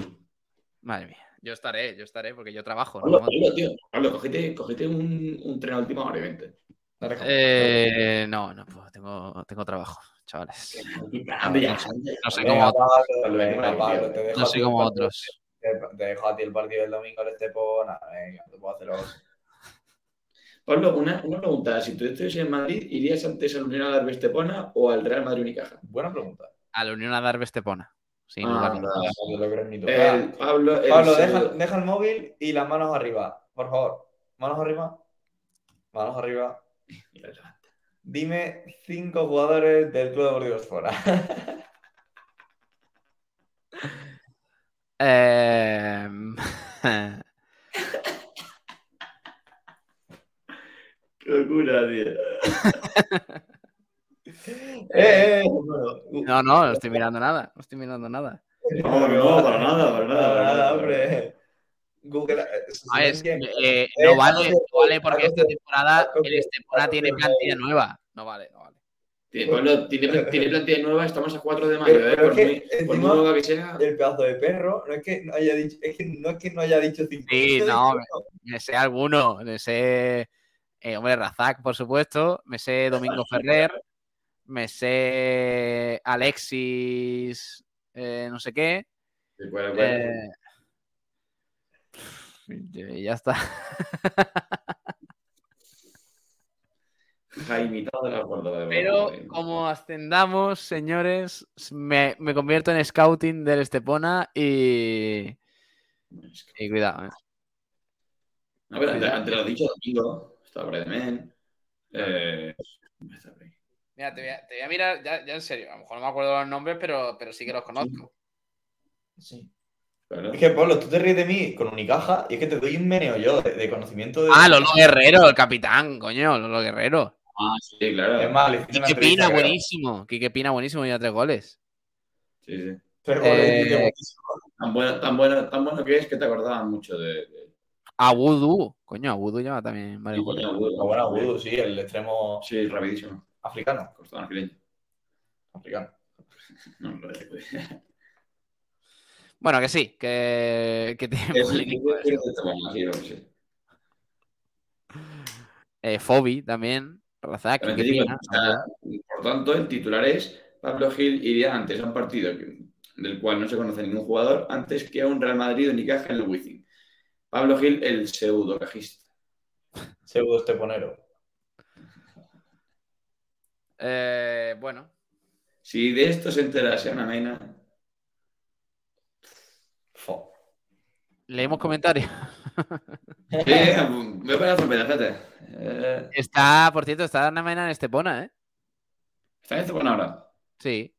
Madre mía. Yo estaré, yo estaré, porque yo trabajo. Pablo, ¿no? Pablo, tío. Pablo, cogete, cogete un, un tren a última hora y vente. Dale, eh, no, no, pues tengo, tengo trabajo, chavales. No sé cómo otros. No sé cómo otros. Te dejo a ti el partido del domingo al Estepona. Venga, te puedo hacerlo. Pablo, una, una pregunta. Si tú estuvieses en Madrid, ¿irías antes a la Unión Adarve Estepona o al Real Madrid Unicaja? Buena pregunta. A la Unión Adarve Estepona. Sí, ah, no, no, no, no. El, Pablo, el... Pablo deja, deja el móvil y las manos arriba, por favor. Manos arriba. Manos arriba. Dime cinco jugadores del Club Deportivo Espora. eh... Qué locura, tío. Eh, eh, no, no, no estoy mirando nada. No estoy mirando nada. No, no, para nada, para nada, para nada, hombre. Google. No, es, eh, no, vale, no vale, porque esta temporada el Estepona tiene plantilla nueva. No vale, no vale. Tiene, bueno, tiene, tiene plantilla nueva, estamos a cuatro de mayo, eh, por, muy, por muy nueva que sea. El pedazo de perro, no es que no haya dicho, es que no es que no haya dicho cinco. Sí, no, me, me sé alguno, me sé eh, hombre, Razak, por supuesto, me sé Domingo Ferrer. Me sé Alexis, eh, no sé qué. Sí, bueno, bueno. Eh, y ya está. Pero como ascendamos, señores, me, me convierto en scouting del Estepona y, y cuidado. ¿Eh? No, pero cuidado. Antes lo has dicho, Domingo. Está brevemente. Eh, está bien. Mira, te voy a, te voy a mirar, ya, ya en serio, a lo mejor no me acuerdo los nombres, pero, pero sí que los conozco. Sí. Sí. Pero... Es que, Pablo, tú te ríes de mí con Unicaja y es que te doy un meneo yo de, de conocimiento de... Ah, Lolo Guerrero, el capitán, coño, Lolo Guerrero. Ah, sí, claro. Es mal, Quique Pina, claro. Buenísimo. Quique Pina, buenísimo, ya tres goles. Sí, sí. Tres goles, eh... Quique, buenísimo. Tan bueno, tan, bueno, tan bueno que es que te acordaban mucho de... de... A Vudú, coño, a Vudú lleva también varios goles. Bueno, a Vudú, sí, el extremo... Sí, rapidísimo. Africano, costado argelino. Africano. No, no, no, no. Bueno, que sí, que, que tiene es, sí. eh, Fobi también, Razak, que digo, Pina, o sea, ¿no? Por tanto, el titular es Pablo Gil iría antes a un partido que, del cual no se conoce ningún jugador antes que a un Real Madrid o Unicaja en el WiZink. Pablo Gil, el pseudo cajista. Pseudo esteponero. Eh, bueno, si de esto se enterase Ana Maina, oh. Leemos comentarios. eh, me parece un pedazo. Está, por cierto, está Ana Maina en Estepona, ¿eh? ¿Está en Estepona ahora? Sí.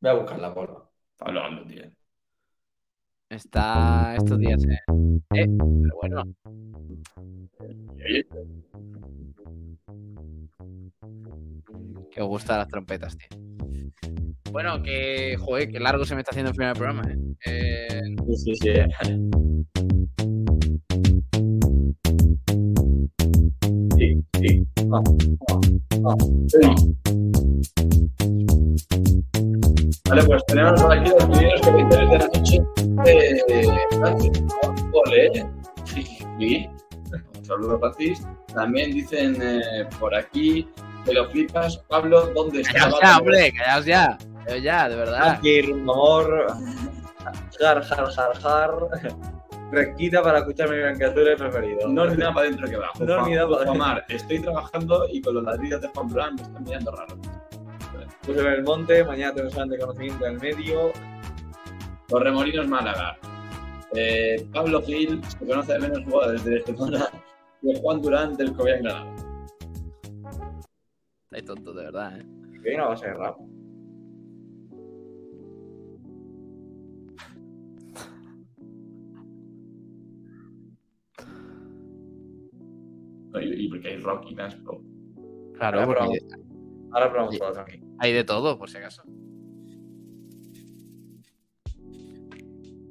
Voy a buscarla, Pablo. Pablo, hablo, tío. Está estos días, ¿eh? Eh, pero bueno. Que os gustan las trompetas, tío. Bueno, que, joder, que largo se me está haciendo el primer programa, ¿eh? eh... Sí, sí, sí. Sí, sí. Oh, oh, oh. Sí. Vale, pues tenemos aquí los primeros capítulos de la noche. Eh, eh, eh, un saludo, Pacis. También dicen eh, por aquí que lo flipas, Pablo, ¿dónde está? Callaos ya, hombre, callaos ya. Callaos ya, de verdad. Aquí, rumor. Jar, jar, jar, jar. Requita para escuchar mi gran criatura preferido. No olvida para adentro que bajo. No olvida para Omar, estoy trabajando y con los ladrillos de Juan Durán me están mirando raro. Pues en el monte, mañana tenemos un de conocimiento del medio. Los remolinos Málaga. Eh, Pablo Gil se conoce de menos jugadores de Estepona que Juan Durán del Cobián Granada. Estáis tontos, de verdad, ¿eh? Que hoy no va a ser raro. y porque hay rock y dance floor. Claro, ahora probamos, de... ahora probamos sí. todo tranquilo. Hay de todo, por si acaso.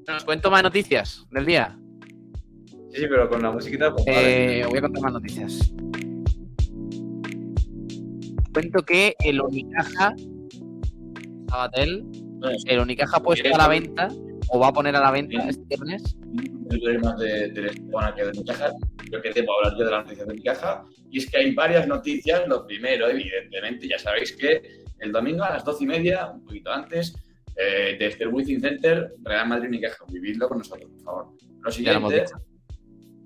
¿Os cuento más noticias del día? Sí, sí, pero con la musiquita... Pues, eh, vale. Voy a contar más noticias. Cuento que el Unicaja... Sabatel... El Unicaja ha puesto a la venta, o va a poner a la venta sí. este viernes. Yo soy más de, de Estepona que de Unicaja. Creo que debo hablar yo de las noticias de Unicaja. Y es que hay varias noticias. Lo primero, evidentemente, ya sabéis que el domingo a las doce y media, un poquito antes, eh, desde el WiZink Center, Real Madrid Unicaja. Vividlo con nosotros, por favor. Lo siguiente.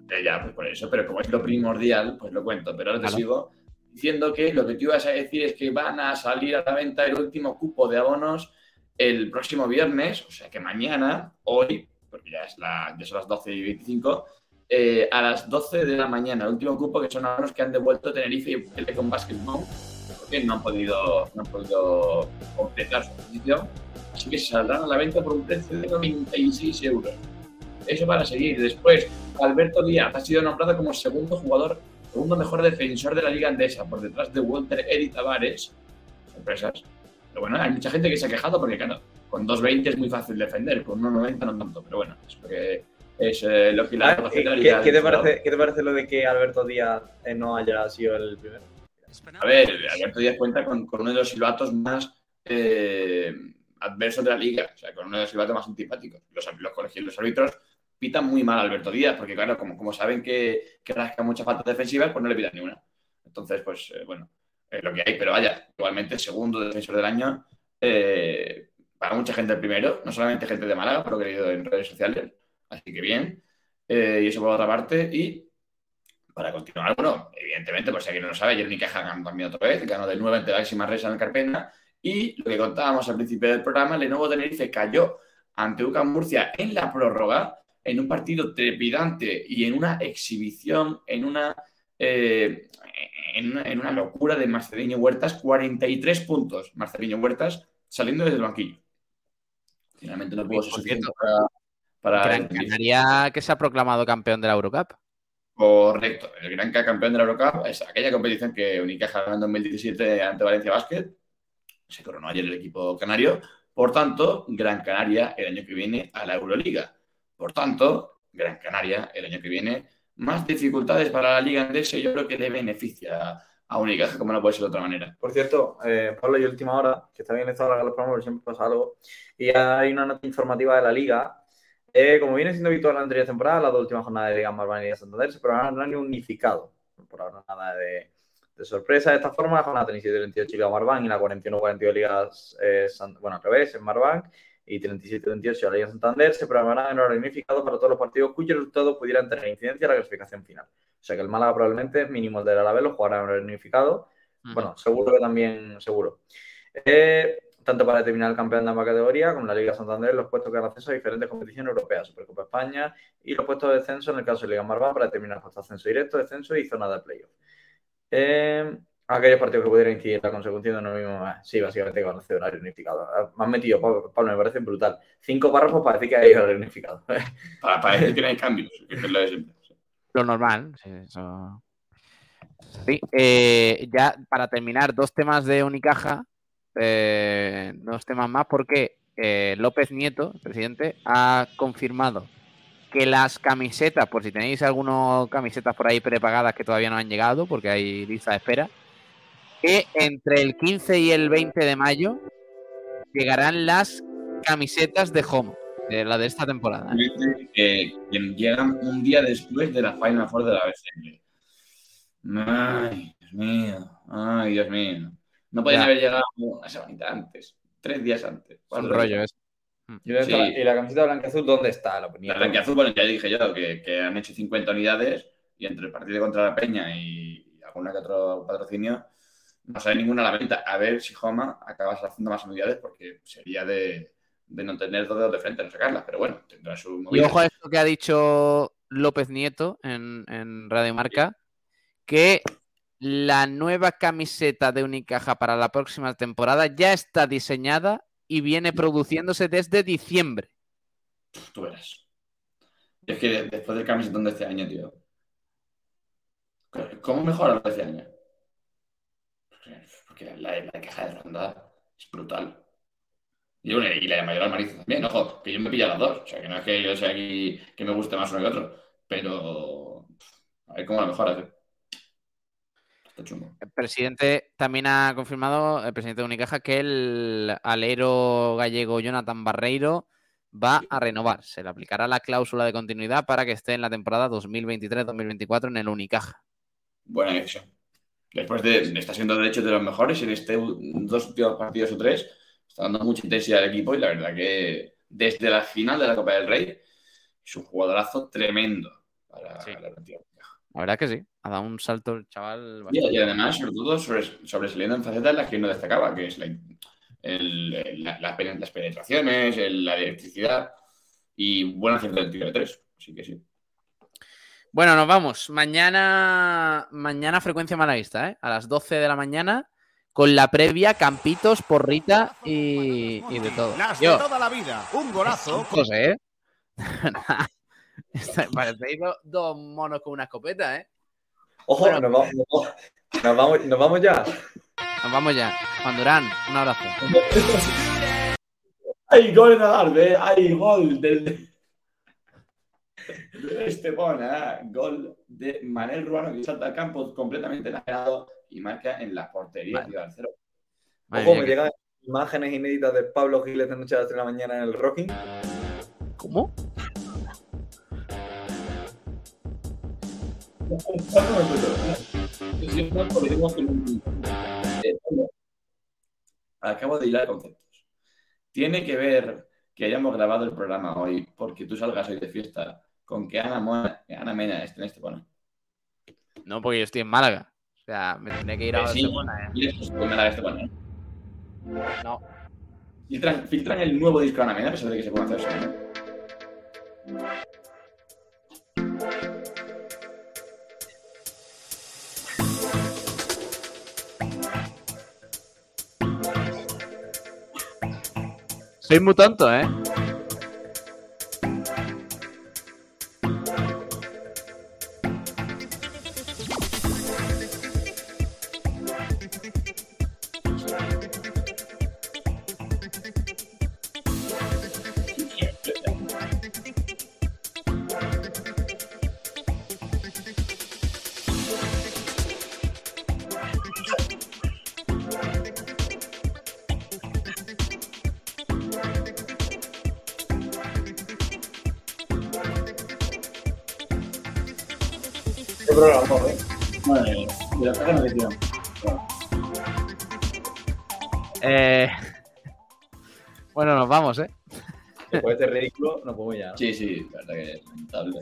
Ya, eh, ya pues por eso, pero como es lo primordial, pues lo cuento. Pero ahora te sigo diciendo que lo que tú ibas a decir es que van a salir a la venta el último cupo de abonos el próximo viernes, o sea que mañana, hoy, porque ya, es la, ya son las doce y veinticinco, eh, a las doce de la mañana, el último cupo, que son abonos que han devuelto Tenerife y Telecom Basketball, porque no han podido, no han podido completar su petición, así que saldrán a la venta por un precio de noventa y seis euros. Eso para seguir. Después, Alberto Díaz ha sido nombrado como segundo jugador, segundo mejor defensor de la Liga Andesa, por detrás de Walter Eddy Tavares. Sorpresas. Pero bueno, hay mucha gente que se ha quejado porque, claro, con dos veinte es muy fácil defender, con uno noventa no tanto, pero bueno, es porque es eh, lo que la ah, ¿qué, realidad, ¿qué, te parece, ¿Qué te parece lo de que Alberto Díaz eh, no haya sido el primero? A ver, Alberto Díaz cuenta con, con uno de los silbatos más eh, adversos de la liga, o sea, con uno de los silbatos más antipáticos. Los, los colegios, los árbitros pitan muy mal a Alberto Díaz porque, claro, como, como saben que, que rasca muchas faltas defensivas, pues no le pitan ni una. Entonces, pues eh, bueno. Es lo que hay, pero vaya, igualmente segundo defensor del año, eh, para mucha gente el primero, no solamente gente de Málaga, pero querido en redes sociales, así que bien, eh, y eso por otra parte, y para continuar, bueno, evidentemente, por si alguien no lo sabe, ayer Unicaja ganó también otra vez, ganó de nuevo ante la máxima resa en el Carpena, y lo que contábamos al principio del programa, el Lenovo Tenerife cayó ante U C A M Murcia en la prórroga, en un partido trepidante y en una exhibición, en una... Eh, en, una, en una locura de Marceliño Huertas, cuarenta y tres puntos. Marceliño Huertas saliendo desde el banquillo. Finalmente no pudo ser suficiente para... para Gran Canaria, que se ha proclamado campeón de la Eurocup. Correcto, el Gran Canaria campeón de la Eurocup es aquella competición que Unicaja ganó en dos mil diecisiete ante Valencia Basket. Se coronó ayer el equipo canario. Por tanto, Gran Canaria el año que viene a la Euroliga. Por tanto, Gran Canaria el año que viene... Más dificultades para la Liga Andesa, yo creo que le beneficia a Unicaja, como no puede ser de otra manera. Por cierto, eh, Pablo, y última hora, que está bien esto ahora que los programas, pero siempre pasa algo, y hay una nota informativa de la Liga. Eh, como viene siendo habitual en la anterior temporada, las dos últimas jornadas de Liga Marbella y de Santander se programan unificado. Por ahora nada de, de sorpresa. De esta forma, la jornada treinta y siete treinta y ocho Liga Marbella y la cuarenta y uno cuarenta y dos Liga, eh, bueno, al revés, en Marbella, y treinta y siete veintiocho a la Liga Santander, se programará en horario unificado para todos los partidos cuyos resultados pudieran tener incidencia en la clasificación final. O sea que el Málaga probablemente, mínimo el del Alavés, lo jugará en horario unificado. Mm. Bueno, seguro que también, seguro. Eh, tanto para determinar el campeón de ambas categorías, como la Liga Santander, los puestos que dan acceso a diferentes competiciones europeas, Supercopa España, y los puestos de descenso, en el caso de Liga Marbella, para determinar el puesto de ascenso directo, descenso y zona de playoff. Eh... Aquellos partidos que pudieran incidir la consecución de no mismo más. Sí, básicamente con el horario unificado. Me han metido, Pablo, me parece brutal. Cinco párrafos para decir que hay horario unificado. Para, para decir que no hay cambios. Lo normal. Sí, eso... sí eh, ya para terminar, dos temas de Unicaja. Eh, dos temas más, porque eh, López Nieto, el presidente, ha confirmado que las camisetas, por si tenéis algunas camisetas por ahí prepagadas que todavía no han llegado, porque hay lista de espera, que entre el quince y el veinte de mayo llegarán las camisetas de Home, de la de esta temporada. Eh, que llegan un día después de la Final Four de la B C M. Ay, Dios mío. Ay, Dios mío. No podían ya. haber llegado una semanita antes, tres días antes. Es un rollo eso. Sí. ¿Y la camiseta blanca-azul dónde está? La, la blanca-azul, bueno, ya dije yo, que, que han hecho cincuenta unidades y entre el partido contra la Peña y alguna que otro patrocinio, no sale ninguna a la venta. A ver si Joma acabas haciendo más unidades, porque sería de, de no tener dos dedos de frente, no sacarlas, pero bueno, tendrá su movida. Y ojo a esto que ha dicho López Nieto en, en Radio Marca, sí. que la nueva camiseta de Unicaja para la próxima temporada ya está diseñada y viene produciéndose desde diciembre. Tú verás. Es que después del camisetón de este año, tío. ¿Cómo mejorar desde año? Porque la, la queja de Ronda es brutal. Y, una, y la mayor Almariz también, ojo, que yo me pillo las dos. O sea, que no es que yo sea aquí que me guste más uno que otro, pero a ver cómo la mejora. Está chungo. El presidente también ha confirmado, el presidente de Unicaja, que el alero gallego Jonathan Barreiro va a renovar. Se le aplicará la cláusula de continuidad para que esté en la temporada dos mil veintitrés dos mil veinticuatro en el Unicaja. Buena decisión. Después de, está siendo de hecho de los mejores en este dos últimos partidos o tres. Está dando mucha intensidad al equipo y la verdad que desde la final de la Copa del Rey es un jugadorazo tremendo para sí. la plantilla. La verdad que sí, ha dado un salto el chaval. Y, y además, sobre todo, sobre, sobresaliendo en facetas en las que no destacaba, que es la, el, la, la, las penetraciones, el, la electricidad y buen acierto del tiro de tres. Así que sí. Bueno, nos vamos. Mañana, mañana frecuencia malaguista, ¿eh? A las doce de la mañana. Con la previa, campitos, porrita y, y de todo. Las de Yo, toda la vida, un golazo. Cosas, ¿eh? Parecéis dos monos con una escopeta, ¿eh? Ojo, bueno, nos, vamos, nos, vamos, nos vamos ya. Nos vamos ya. Juan Durán, un abrazo. Hay gol en Adarve, hay gol del Estepona, gol de Manel Ruano que salta al campo completamente exagerado y marca en las porterías vale. al cero. Madre Ojo, me que... llegan imágenes inéditas de Pablo Gil esta noche a las tres de la mañana en el Rocking. ¿Cómo? Acabo de hilar conceptos. Tiene que ver que hayamos grabado el programa hoy porque tú salgas hoy de fiesta con que Ana, Mona, Ana Mena esté en Estepona. No, porque yo estoy en Málaga. O sea, me tendré que ir a sí, Estepona, ¿eh? Estepona. No. Filtran, filtran el nuevo disco de Ana Mena a pesar de que se puede hacer eso. Soy muy tonto, ¿eh? Eh... Bueno, nos vamos, ¿eh? Después de este ridículo nos podemos ya, ¿no? Sí, sí, la verdad que es lamentable.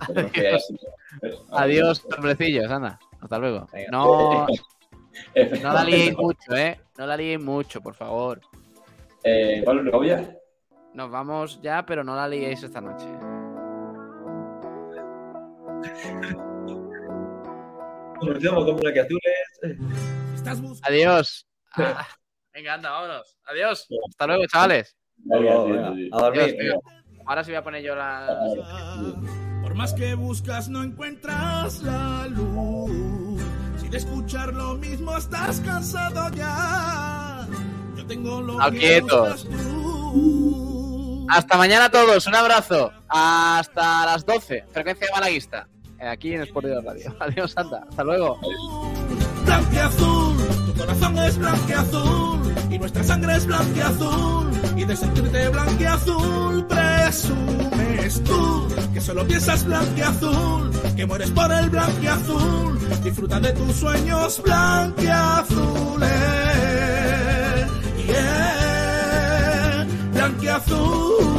Adiós, que es... Adiós hombrecillos, anda. Hasta luego. Venga. No, no la liéis mucho, ¿eh? No la liéis mucho, por favor. Eh, ¿Pablo, nos vamos ya? Nos vamos ya, pero no la liéis esta noche. Nos vemos como la que azules. Adiós. Ah, venga, anda, vámonos. Adiós. Hasta luego, chavales. Adiós, a dormir. Adiós, ahora sí voy a poner yo la. Por más que buscas, no encuentras la luz. Si de escuchar lo mismo estás cansado ya. Yo tengo lo mismo. Quietos. Hasta mañana a todos. Un abrazo. Hasta las doce. Frecuencia malaguista. Aquí en Sport de la Radio. Adiós, anda. Hasta luego. Blanqueazul, tu corazón es blanqueazul y nuestra sangre es blanqueazul y de sentirte blanqueazul presumes tú que solo piensas blanqueazul, que mueres por el blanqueazul, disfruta de tus sueños blanqueazules, yeah, blanqueazul.